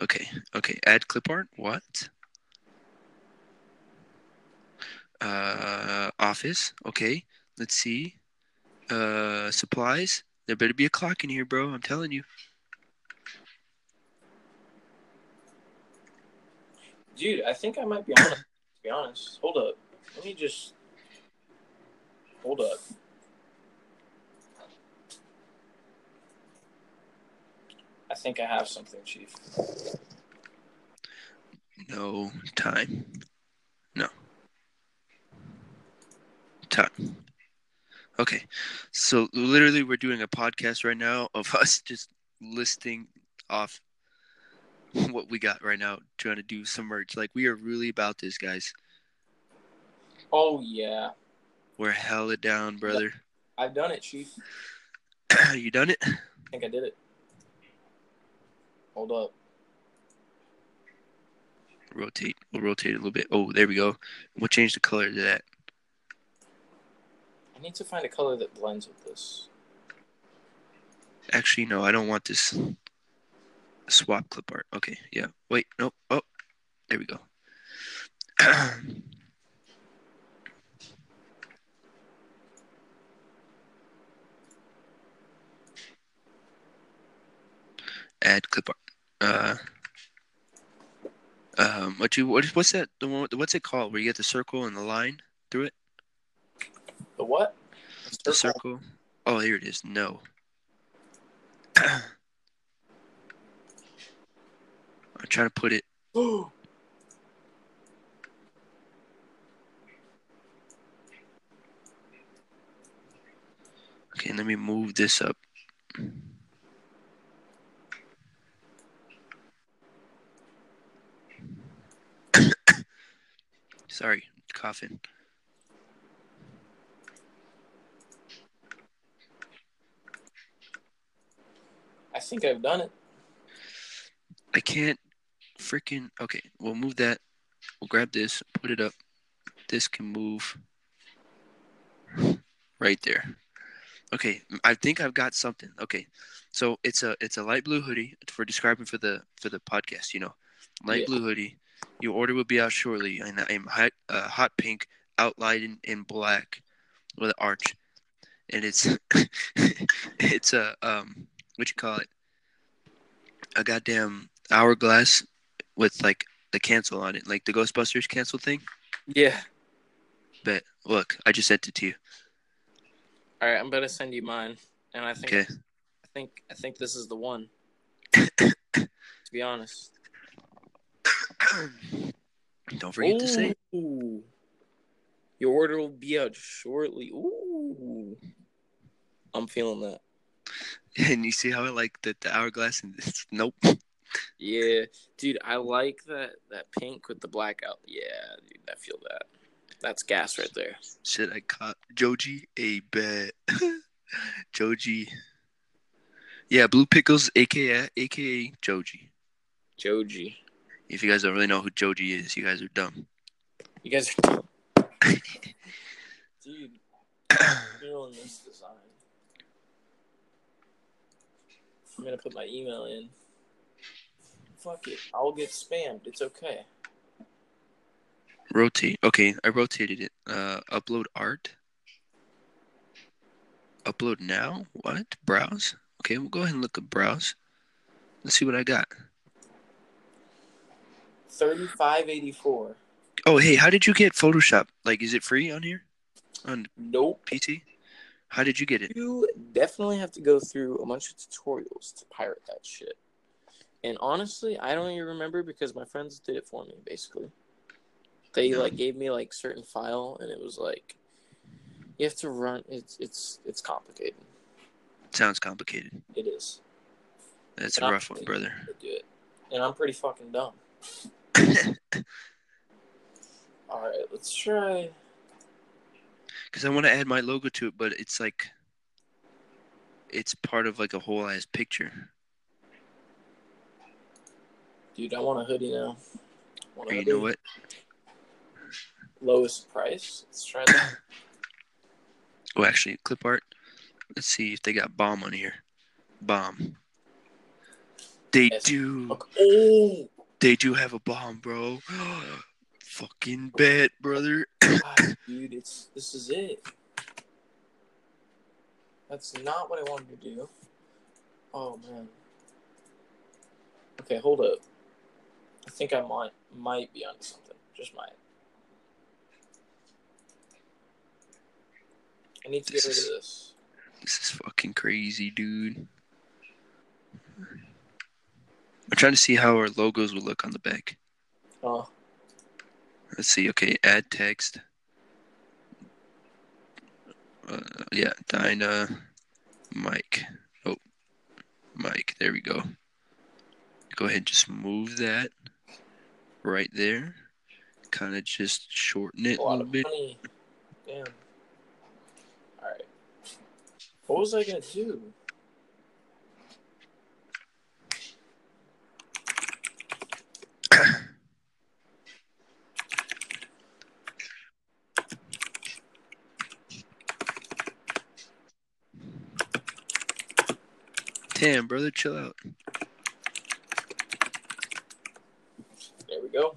Okay. Add clip art? What? Office? Okay. Let's see. Supplies? There better be a clock in here, bro. I'm telling you. Dude, I think I might be on it, to be honest. Hold up. Let me just... Hold up. I think I have something, Chief. No time. No. Time. Okay. So, literally, we're doing a podcast right now of us just listing off what we got right now, trying to do some merch. Like, we are really about this, guys. Oh, yeah. We're hella down, brother. I've done it, Chief. You done it? I think I did it. Hold up. Rotate. We'll rotate it a little bit. Oh, there we go. We'll change the color to that. I need to find a color that blends with this. Actually, no. I don't want this... Swap clip art. Okay, yeah. Wait, no. Oh, there we go. Add clip art. What's that? The one? What's it called? Where you get the circle and the line through it? The what? The circle. Oh, here it is. No. I'm trying to put it. Okay, let me move this up. Sorry, coughing. think I've done it. I can't freaking... Okay, we'll move that. We'll grab this, put it up. This can move right there. Okay, I think I've got something. Okay, so it's a light blue hoodie for describing for the podcast, you know. Light blue hoodie. Your order will be out shortly, and I am hot pink outlined in black with an arch. And it's it's a a goddamn hourglass with like the cancel on it, like the Ghostbusters cancel thing. Yeah. But look, I just sent it to you. All right, I'm gonna send you mine, and I think okay. I think this is the one. To be honest. Don't forget to say. Your order will be out shortly. Ooh, I'm feeling that. And you see how I like the hourglass and this? Nope. Yeah, dude, I like that pink with the blackout. Yeah, dude, I feel that. That's gas right there. Shit, I caught Joji a bet. Joji. Yeah, Blue Pickles, a.k.a. Joji. Joji. If you guys don't really know who Joji is, you guys are dumb. You guys are dumb. Dude, I'm feeling this design. I'm gonna put my email in. Fuck it, I'll get spammed. It's okay. Rotate. Okay, I rotated it. Upload art. Upload now. What? Browse. Okay, we'll go ahead and look at browse. Let's see what I got. 3584. Oh, hey, how did you get Photoshop? Like, is it free on here? On Nope. PT? How did you get it? You definitely have to go through a bunch of tutorials to pirate that shit. And honestly, I don't even remember because my friends did it for me, basically. They, like, gave me, like, certain file, and it was, like, you have to run. It's complicated. Sounds complicated. It is. That's a rough one, brother. Do it. And I'm pretty fucking dumb. All right, let's try. Because I want to add my logo to it, but it's like, it's part of like a whole ass picture. Dude, I want a hoodie now. You know what? Lowest price. Let's try that. Oh, actually, clip art. Let's see if they got bomb on here. Bomb. They do. Okay. Oh. They do have a bomb, bro. Fucking bet, brother. God, dude, this is it. That's not what I wanted to do. Oh, man. Okay, hold up. I think I might be onto something. Just might. I need to get rid of this. This is fucking crazy, dude. I'm trying to see how our logos would look on the back. Oh. Let's see. Okay, add text. Yeah, Dynamike. Oh, Mike. There we go. Go ahead and just move that right there. Kind of just shorten it a little bit. Money. Damn. All right. What was I gonna do? Damn, brother, chill out. There we go.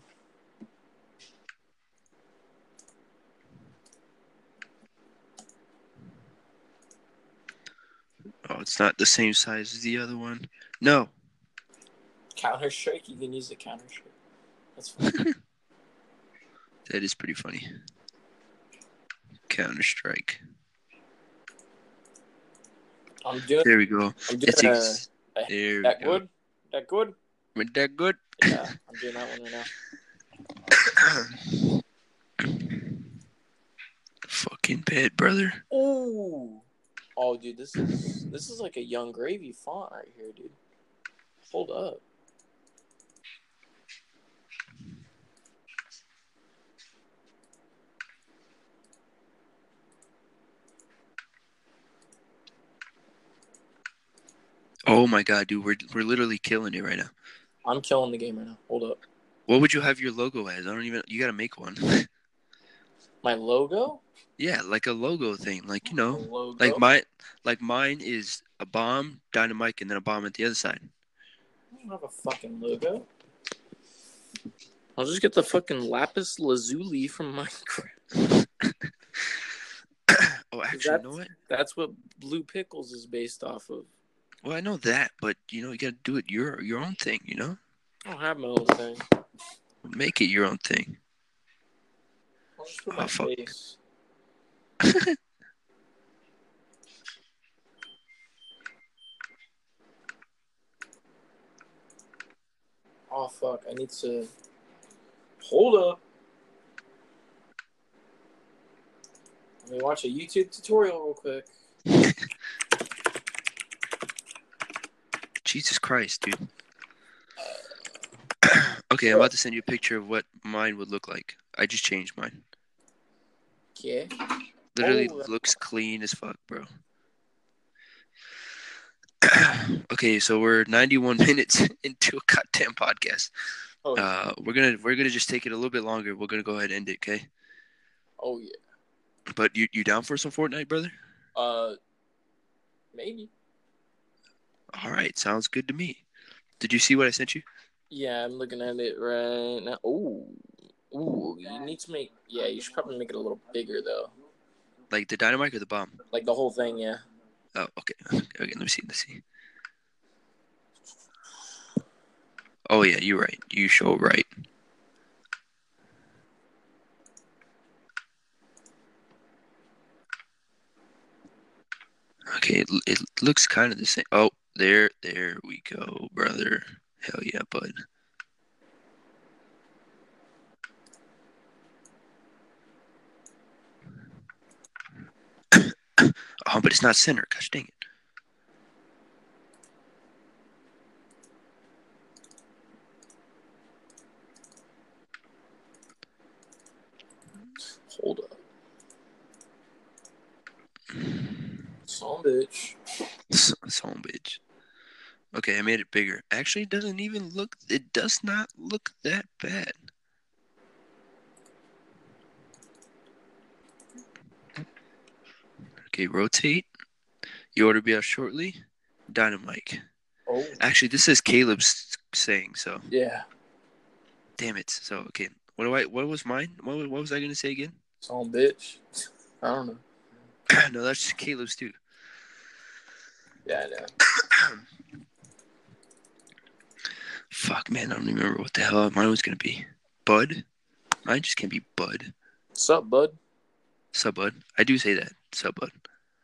Oh, it's not the same size as the other one. No. Counter Strike? You can use the Counter Strike. That's funny. That is pretty funny. Counter Strike. There we go. I'm doing that good? Go. That good? Went that good? Yeah, I'm doing that one right now. Fucking bad, brother. Ooh. Oh, dude, this is like a Young Gravy font right here, dude. Hold up. Oh my god, dude, we're literally killing it right now. I'm killing the game right now. Hold up. What would you have your logo as? You gotta make one. My logo? Yeah, like a logo thing, like, you know, mine is a bomb, Dynamike, and then a bomb at the other side. I don't have a fucking logo. I'll just get the fucking lapis lazuli from Minecraft. Oh, actually, you know what? That's what Blue Pickles is based off of. Well, I know that, but, you know, you gotta do it your own thing, you know? I don't have my own thing. Make it your own thing. I'll just put my face. Oh, fuck. I need to... Hold up. Let me watch a YouTube tutorial real quick. Jesus Christ, dude. Okay, I'm about to send you a picture of what mine would look like. I just changed mine. Yeah. Literally looks clean as fuck, bro. Okay, so we're 91 minutes into a goddamn podcast. Oh, yeah. We're gonna just take it a little bit longer. We're gonna go ahead and end it, okay? Oh yeah. But you down for some Fortnite, brother? Maybe. All right, sounds good to me. Did you see what I sent you? Yeah, I'm looking at it right now. Ooh, you need to make... Yeah, you should probably make it a little bigger, though. Like the Dynamike or the bomb? Like the whole thing, yeah. Oh, okay, let me see. Oh, yeah, you're right. You show right. Okay, it looks kind of the same. Oh, there we go, brother. Hell yeah, bud. Oh, but it's not center. Gosh dang it. Hold up. Son bitch. Son bitch. Okay, I made it bigger. Actually, it doesn't even look... It does not look that bad. Okay, rotate. You order be out shortly. Dynamike. Oh. Actually, this is Caleb's saying, so... Yeah. Damn it. So, okay. What was mine? What was I going to say again? Son bitch. I don't know. No, that's Caleb's, too. Yeah, I know. Fuck, man, I don't even remember what the hell mine was going to be. Bud? Mine just can't be Bud. Sup, Bud? Sup, Bud? I do say that. Sup, Bud?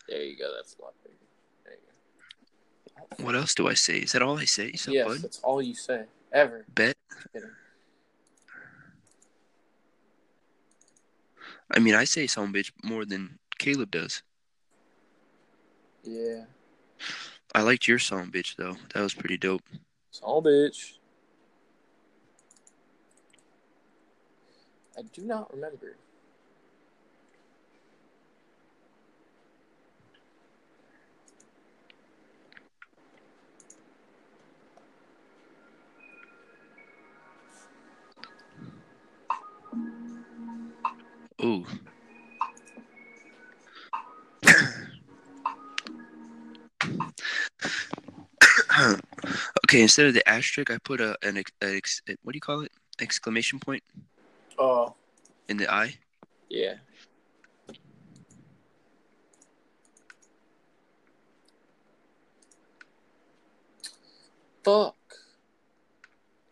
There you go, that's a lot bigger. There you go. What else do I say? Is that all I say? Sup, yes, Bud? That's all you say. Ever. Bet? I mean, I say some bitch more than Caleb does. Yeah. I liked your song, bitch, though. That was pretty dope. Song, bitch. I do not remember. Ooh. Okay, instead of the asterisk, I put what do you call it? Exclamation point. Oh. In the eye? Yeah. Fuck.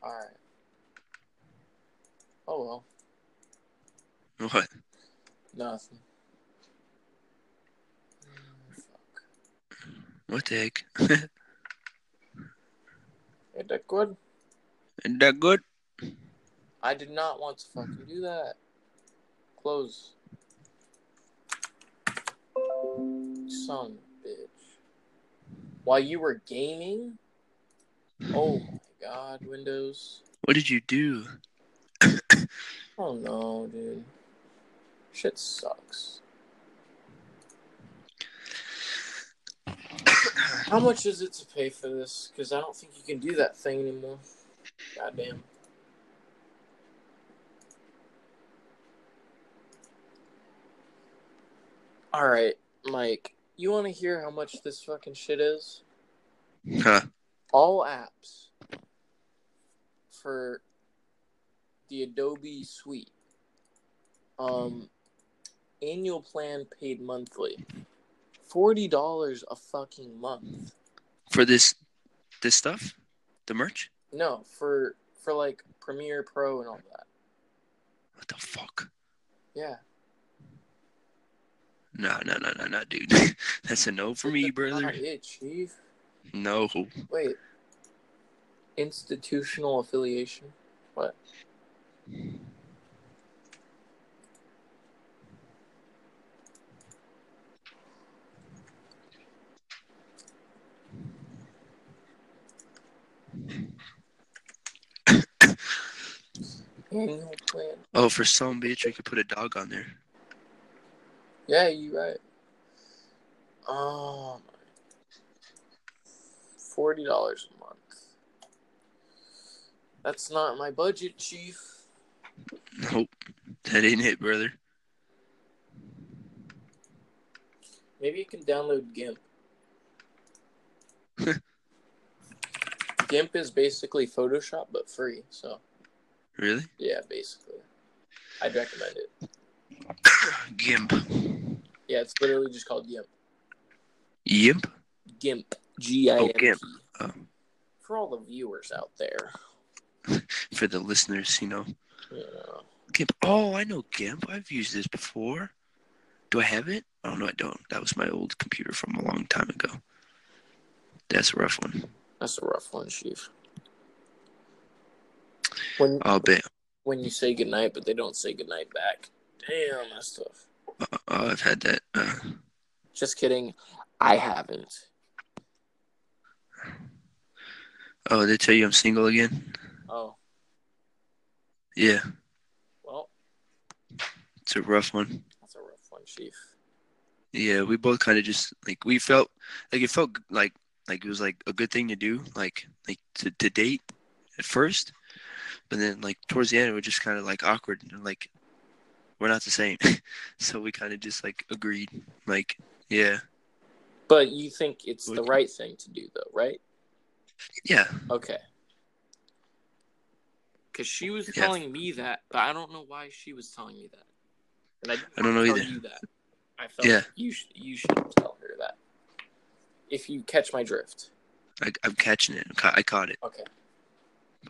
Alright. Oh, well. What? Nothing. Fuck. What the heck? Ain't that good? Ain't that good? I did not want to fucking do that. Close. Son of a bitch. While you were gaming? Oh my god, Windows. What did you do? Oh no, dude. Shit sucks. How much is it to pay for this? Because I don't think you can do that thing anymore. Goddamn. Alright, Mike. You want to hear how much this fucking shit is? Huh. All apps for the Adobe suite. Annual plan paid monthly. $40 a fucking month. For this stuff? The merch? No, for like Premiere Pro and all that. What the fuck? Yeah. No, dude. That's a no for me, brother. Not it, chief. No. Wait. Institutional affiliation? What? Oh, for some bitch, I could put a dog on there. Yeah, you're right. $40 a month. That's not my budget, chief. Nope. That ain't it, brother. Maybe you can download GIMP. GIMP is basically Photoshop, but free, so. Really? Yeah, basically. I'd recommend it. GIMP. Yeah, it's literally just called GIMP. Yimp? GIMP. G-I-M-P. Oh, GIMP. Oh. For all the viewers out there. For the listeners, you know. Yeah. GIMP. Oh, I know GIMP. I've used this before. Do I have it? Oh, no, I don't. That was my old computer from a long time ago. That's a rough one. That's a rough one, Chief. I'll bet. When you say goodnight, but they don't say goodnight back. Damn, that's tough. I've had that. Just kidding. I haven't. Oh, they tell you I'm single again? Oh. Yeah. Well. It's a rough one. That's a rough one, Chief. Yeah, we both kind of just, like, we felt, like, it felt like it was, like, a good thing to do, like to date at first. But then, like, towards the end, it was just kind of, like, awkward and, like, we're not the same. So we kind of just, like, agreed. Like, yeah. But you think it's the right thing to do, though, right? Yeah. Okay. Because she was telling me that, but I don't know why she was telling me that. And I don't know either. I felt like you should tell her that. If you catch my drift. I'm catching it. I caught it. Okay.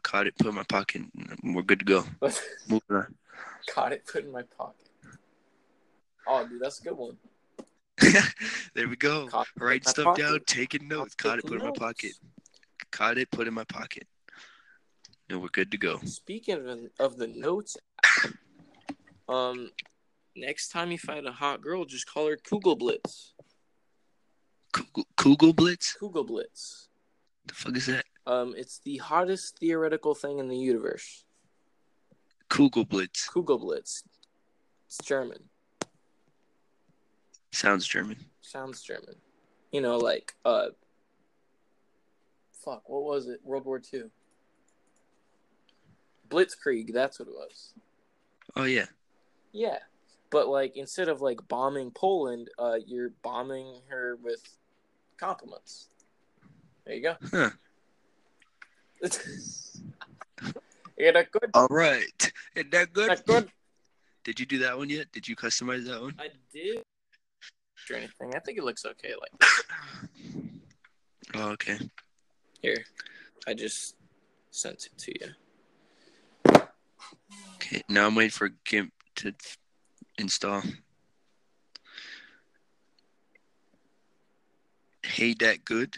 Caught it, put it in my pocket, and we're good to go. Moving on. Caught it, put it in my pocket. Oh, dude, that's a good one. There we go. Write stuff down, taking notes. Caught it, put it in my pocket. Caught it, put it in my pocket. And we're good to go. Speaking of the notes, next time you find a hot girl, just call her Kugelblitz. Kugelblitz? Kugelblitz. The fuck is that? It's the hottest theoretical thing in the universe. Kugelblitz. Kugelblitz. It's German. Sounds German. You know, like, fuck, what was it? World War II. Blitzkrieg, that's what it was. Oh, yeah. Yeah. But, like, instead of, like, bombing Poland, you're bombing her with compliments. There you go. Huh. You're not good. All right. You're not good. Not good. Did you do that one yet? Did you customize that one? I did. Or anything. I think it looks okay like this. Oh, okay. Here. I just sent it to you. Okay. Now I'm waiting for GIMP to install. Hey, that good?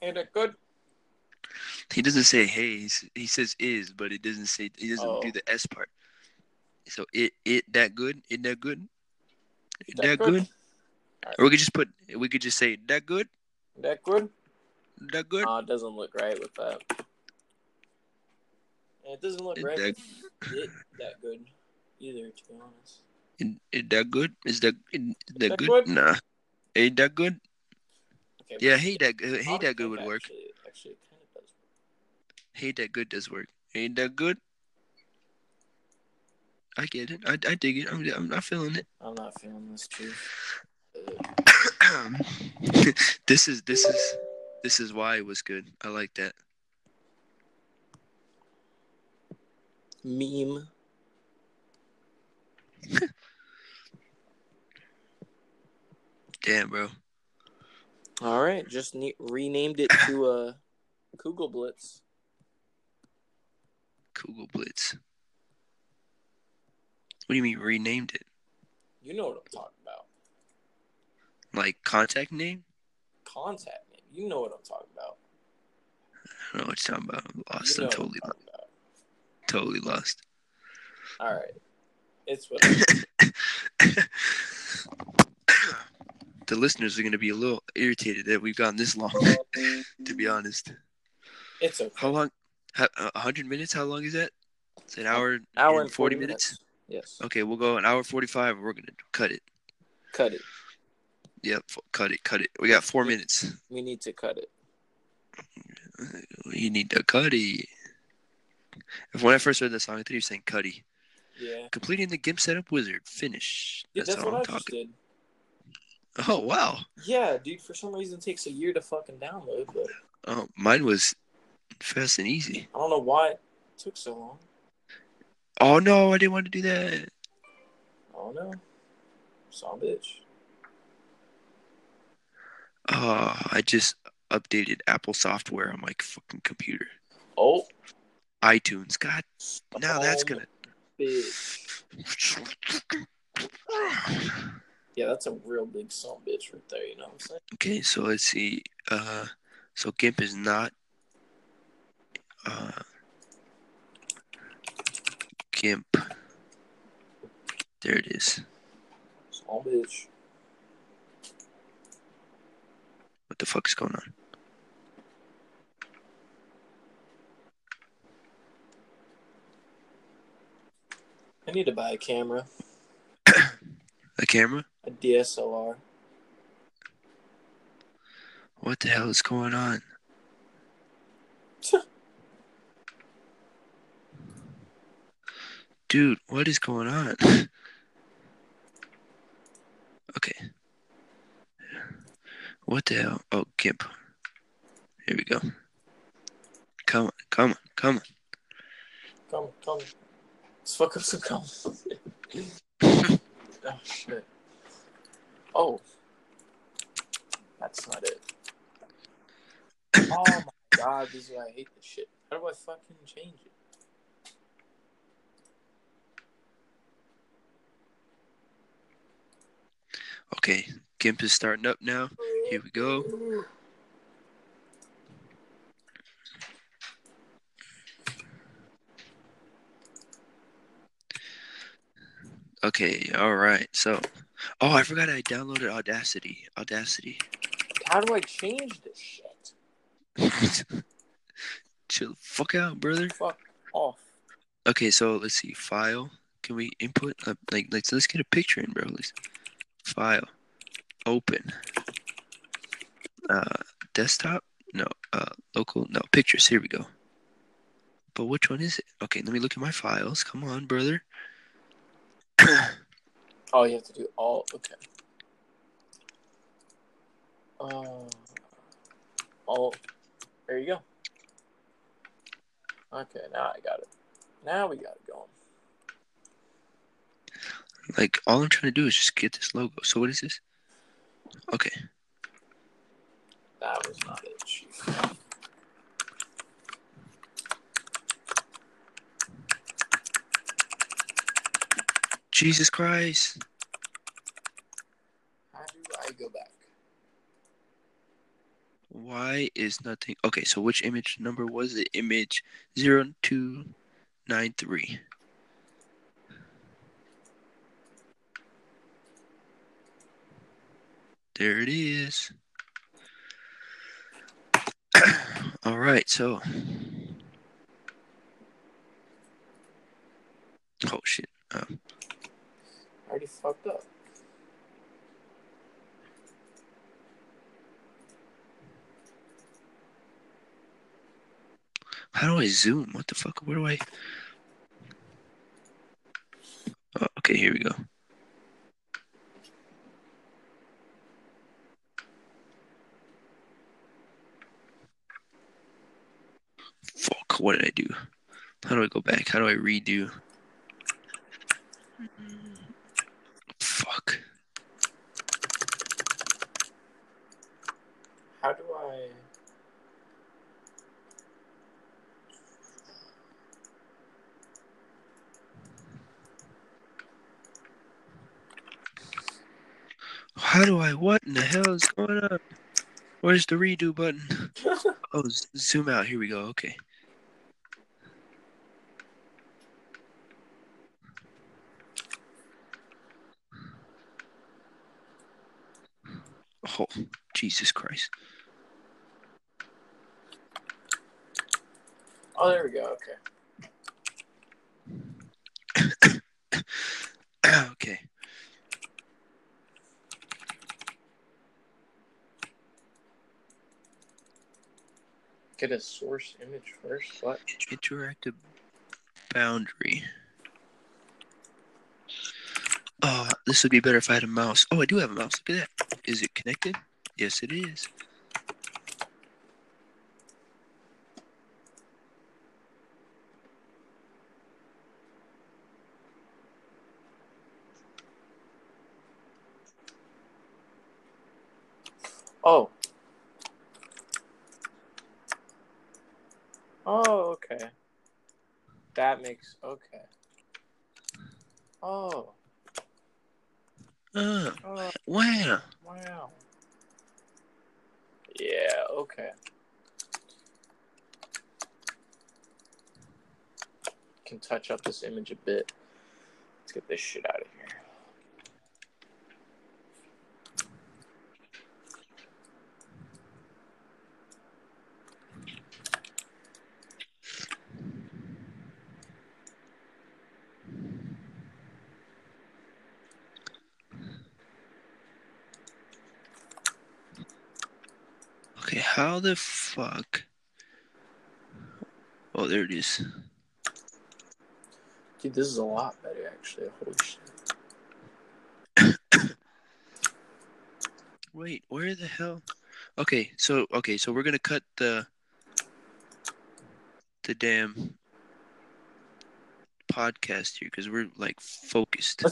Hey, that good? He doesn't say hey. He says is, but it doesn't say. He doesn't do the s part. So it that good? It that good? It that good? Right. Or we could just put. We could just say that good. That good. That good. Oh, it doesn't look right with that. It doesn't look right. It that good either, to be honest. It that good? Is that good? Nah. Ain't that good? Okay, yeah, Ain't That Good would work. Actually, it kind of does work. Ain't That Good does work. Ain't That Good? I get it. I dig it. I'm not feeling it. I'm not feeling this too. This is why it was good. I like that. Meme. Damn, bro. All right, just renamed it to Kugelblitz. Kugelblitz. What do you mean renamed it? You know what I'm talking about. Like contact name? Contact name. You know what I'm talking about. I don't know what you're talking about. I'm lost. You know I'm totally lost. Totally lost. All right. It's what the listeners are going to be a little irritated that we've gone this long, to be honest. It's okay. How long? 100 minutes? How long is that? It's an hour and 40 minutes? Yes. Okay, we'll go an hour 45 and we're going to cut it. Cut it. Yep, cut it. We got 4 minutes. We need to cut it. You need to cut it. When I first heard that song, I thought he was saying Cuddy. Yeah. Completing the GIMP setup wizard. Finish. Dude, that's what I just did. Oh, wow. Yeah, dude. For some reason, it takes a year to fucking download. But... Oh, mine was fast and easy. I don't know why it took so long. Oh, no. I didn't want to do that. Oh, no. Son of a bitch. Oh, I just updated Apple software on my fucking computer. Oh. iTunes. God, now that's gonna. Yeah, that's a real big son of a bitch right there. You know what I'm saying? Okay, so let's see. So GIMP is not. GIMP. There it is. Son of a bitch. What the fuck is going on? I need to buy a camera. A camera? A DSLR. What the hell is going on? Dude, what is going on? Okay. What the hell? Oh, GIMP. Here we go. Come on. Let's fuck up some comments. Oh, shit. Oh. That's not it. Oh, my God. This is why I hate this shit. How do I fucking change it? Okay. GIMP is starting up now. Here we go. Okay, all right. So, oh, I forgot I downloaded Audacity. How do I change this shit? Chill the fuck out, brother. Fuck off. Okay, so let's see. File. Can we input? Let's get a picture in, bro. Let's, file. Open. Desktop? No. Local? No. Pictures. Here we go. But which one is it? Okay, let me look at my files. Come on, brother. Oh, you have to do all. Okay. All. There you go. Okay, now I got it. Now we got it going. Like, all I'm trying to do is just get this logo. So what is this? Okay. That was not it. Jeez. Jesus Christ. How do I go back? Why is nothing... Okay, so which image number was it? Image 0293. There it is. All right, so... Oh, shit. Already fucked up. How do I zoom? What the fuck? Where do I... Oh, okay, here we go. Fuck, what did I do? How do I go back? How do I redo? Fuck. How do I... How do I... What in the hell is going on? Where's the redo button? Oh, zoom out. Here we go. Okay. Oh, Jesus Christ. Oh, there we go. Okay. Okay. Get a source image first. What? Interactive boundary. Oh, this would be better if I had a mouse. Oh, I do have a mouse. Look at that. Is it connected? Yes, it is. Oh. Oh, okay. That makes... Okay. Oh. Oh. Wow. Wow. Yeah, okay. Can touch up this image a bit. Let's get this shit out of here. How the fuck? Oh, there it is. Dude, this is a lot better, actually. Holy shit. Wait, where the hell? Okay, so we're gonna cut the damn podcast here because we're like focused.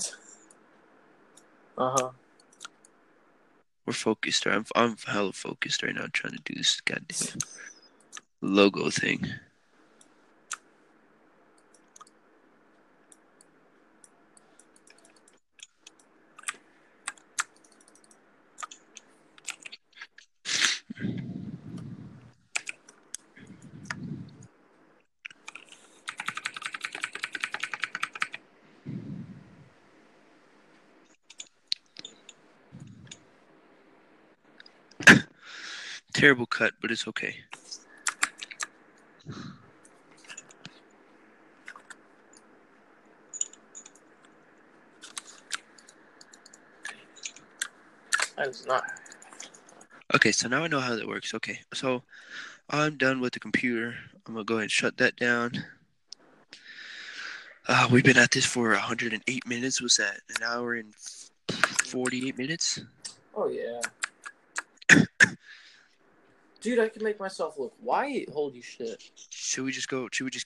Uh huh. We're focused. I'm hella focused right now trying to do this goddamn logo thing. Terrible cut, but it's okay. That's not. Okay, so now I know how that works. Okay, so I'm done with the computer. I'm going to go ahead and shut that down. We've been at this for 108 minutes. What's that? An hour and 48 minutes? Oh, yeah. Dude, I can make myself look white. Holy shit. Should we just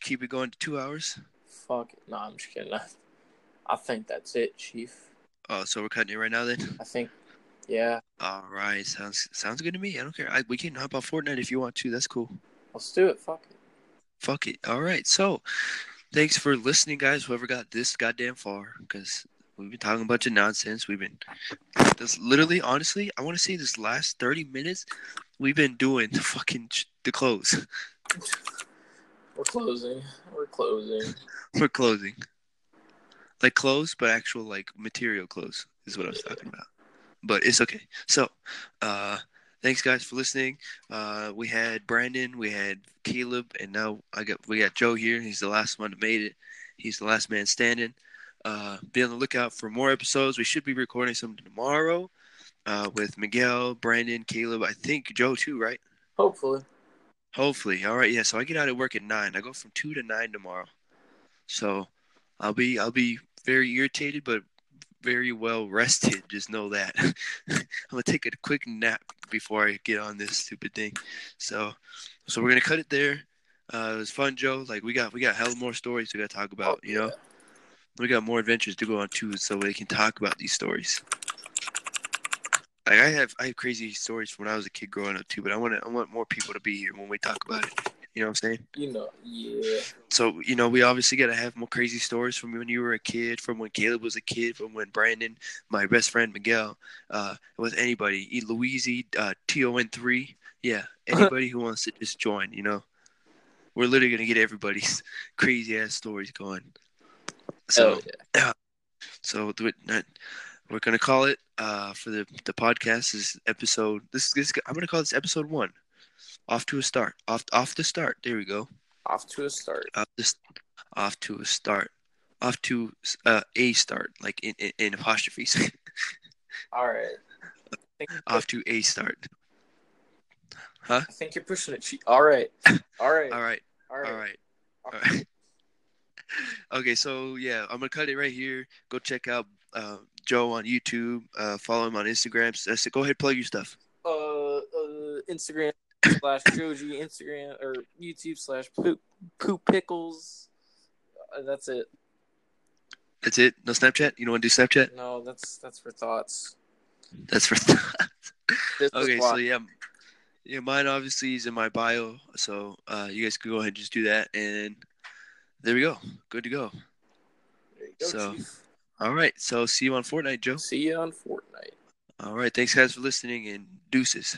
keep it going to 2 hours? Fuck it. No, I'm just kidding. I think that's it, Chief. Oh, so we're cutting it right now then? I think, yeah. All right. Sounds good to me. I don't care. We can hop on Fortnite if you want to. That's cool. Let's do it. Fuck it. Fuck it. All right. So, thanks for listening, guys. Whoever got this goddamn far, because we've been talking a bunch of nonsense. Honestly, I want to say this last 30 minutes... We've been doing the fucking the close. We're closing. Like close, but actual like material close is what I was talking about. But it's okay. So, thanks guys for listening. We had Brandon, we had Caleb, and now we got Joe here. He's the last one that made it. He's the last man standing. Be on the lookout for more episodes. We should be recording some tomorrow. With Miguel, Brandon, Caleb, I think Joe too, right? Hopefully. Hopefully. All right. Yeah. So I get out of work at 9. I go from 2 to 9 tomorrow. So I'll be very irritated, but very well rested. Just know that. I'm gonna take a quick nap before I get on this stupid thing. So we're gonna cut it there. It was fun, Joe. Like we got hell of more stories we gotta talk about. You know, we got more adventures to go on too, so we can talk about these stories. Like I have crazy stories from when I was a kid growing up too, but I want more people to be here when we talk about it. You know what I'm saying? You know, yeah. So, you know, we obviously got to have more crazy stories from when you were a kid, from when Caleb was a kid, from when Brandon, my best friend Miguel, was anybody, Louiezy, TON3, yeah, anybody who wants to just join, you know. We're literally going to get everybody's crazy-ass stories going. So, yeah. So we're going to call it for the podcast, this episode. This I'm going to call this episode 1. Off to a start. There we go. Off to a start. Like in apostrophes. All right. Off to a start. Huh? I think you're pushing it. All right. Okay, so yeah, I'm gonna cut it right here. Go check out Joe on YouTube. Follow him on Instagram. So go ahead, plug your stuff. Instagram. /Joji, Instagram or YouTube /Poop Pickles. That's it. That's it. No Snapchat. You don't want to do Snapchat? No, that's for thoughts. That's for thoughts. Okay, so yeah, mine obviously is in my bio, so you guys can go ahead and just do that, and there we go. Good to go. There you go. So, Chief. All right. So, see you on Fortnite, Joe. See you on Fortnite. All right. Thanks, guys, for listening, and deuces.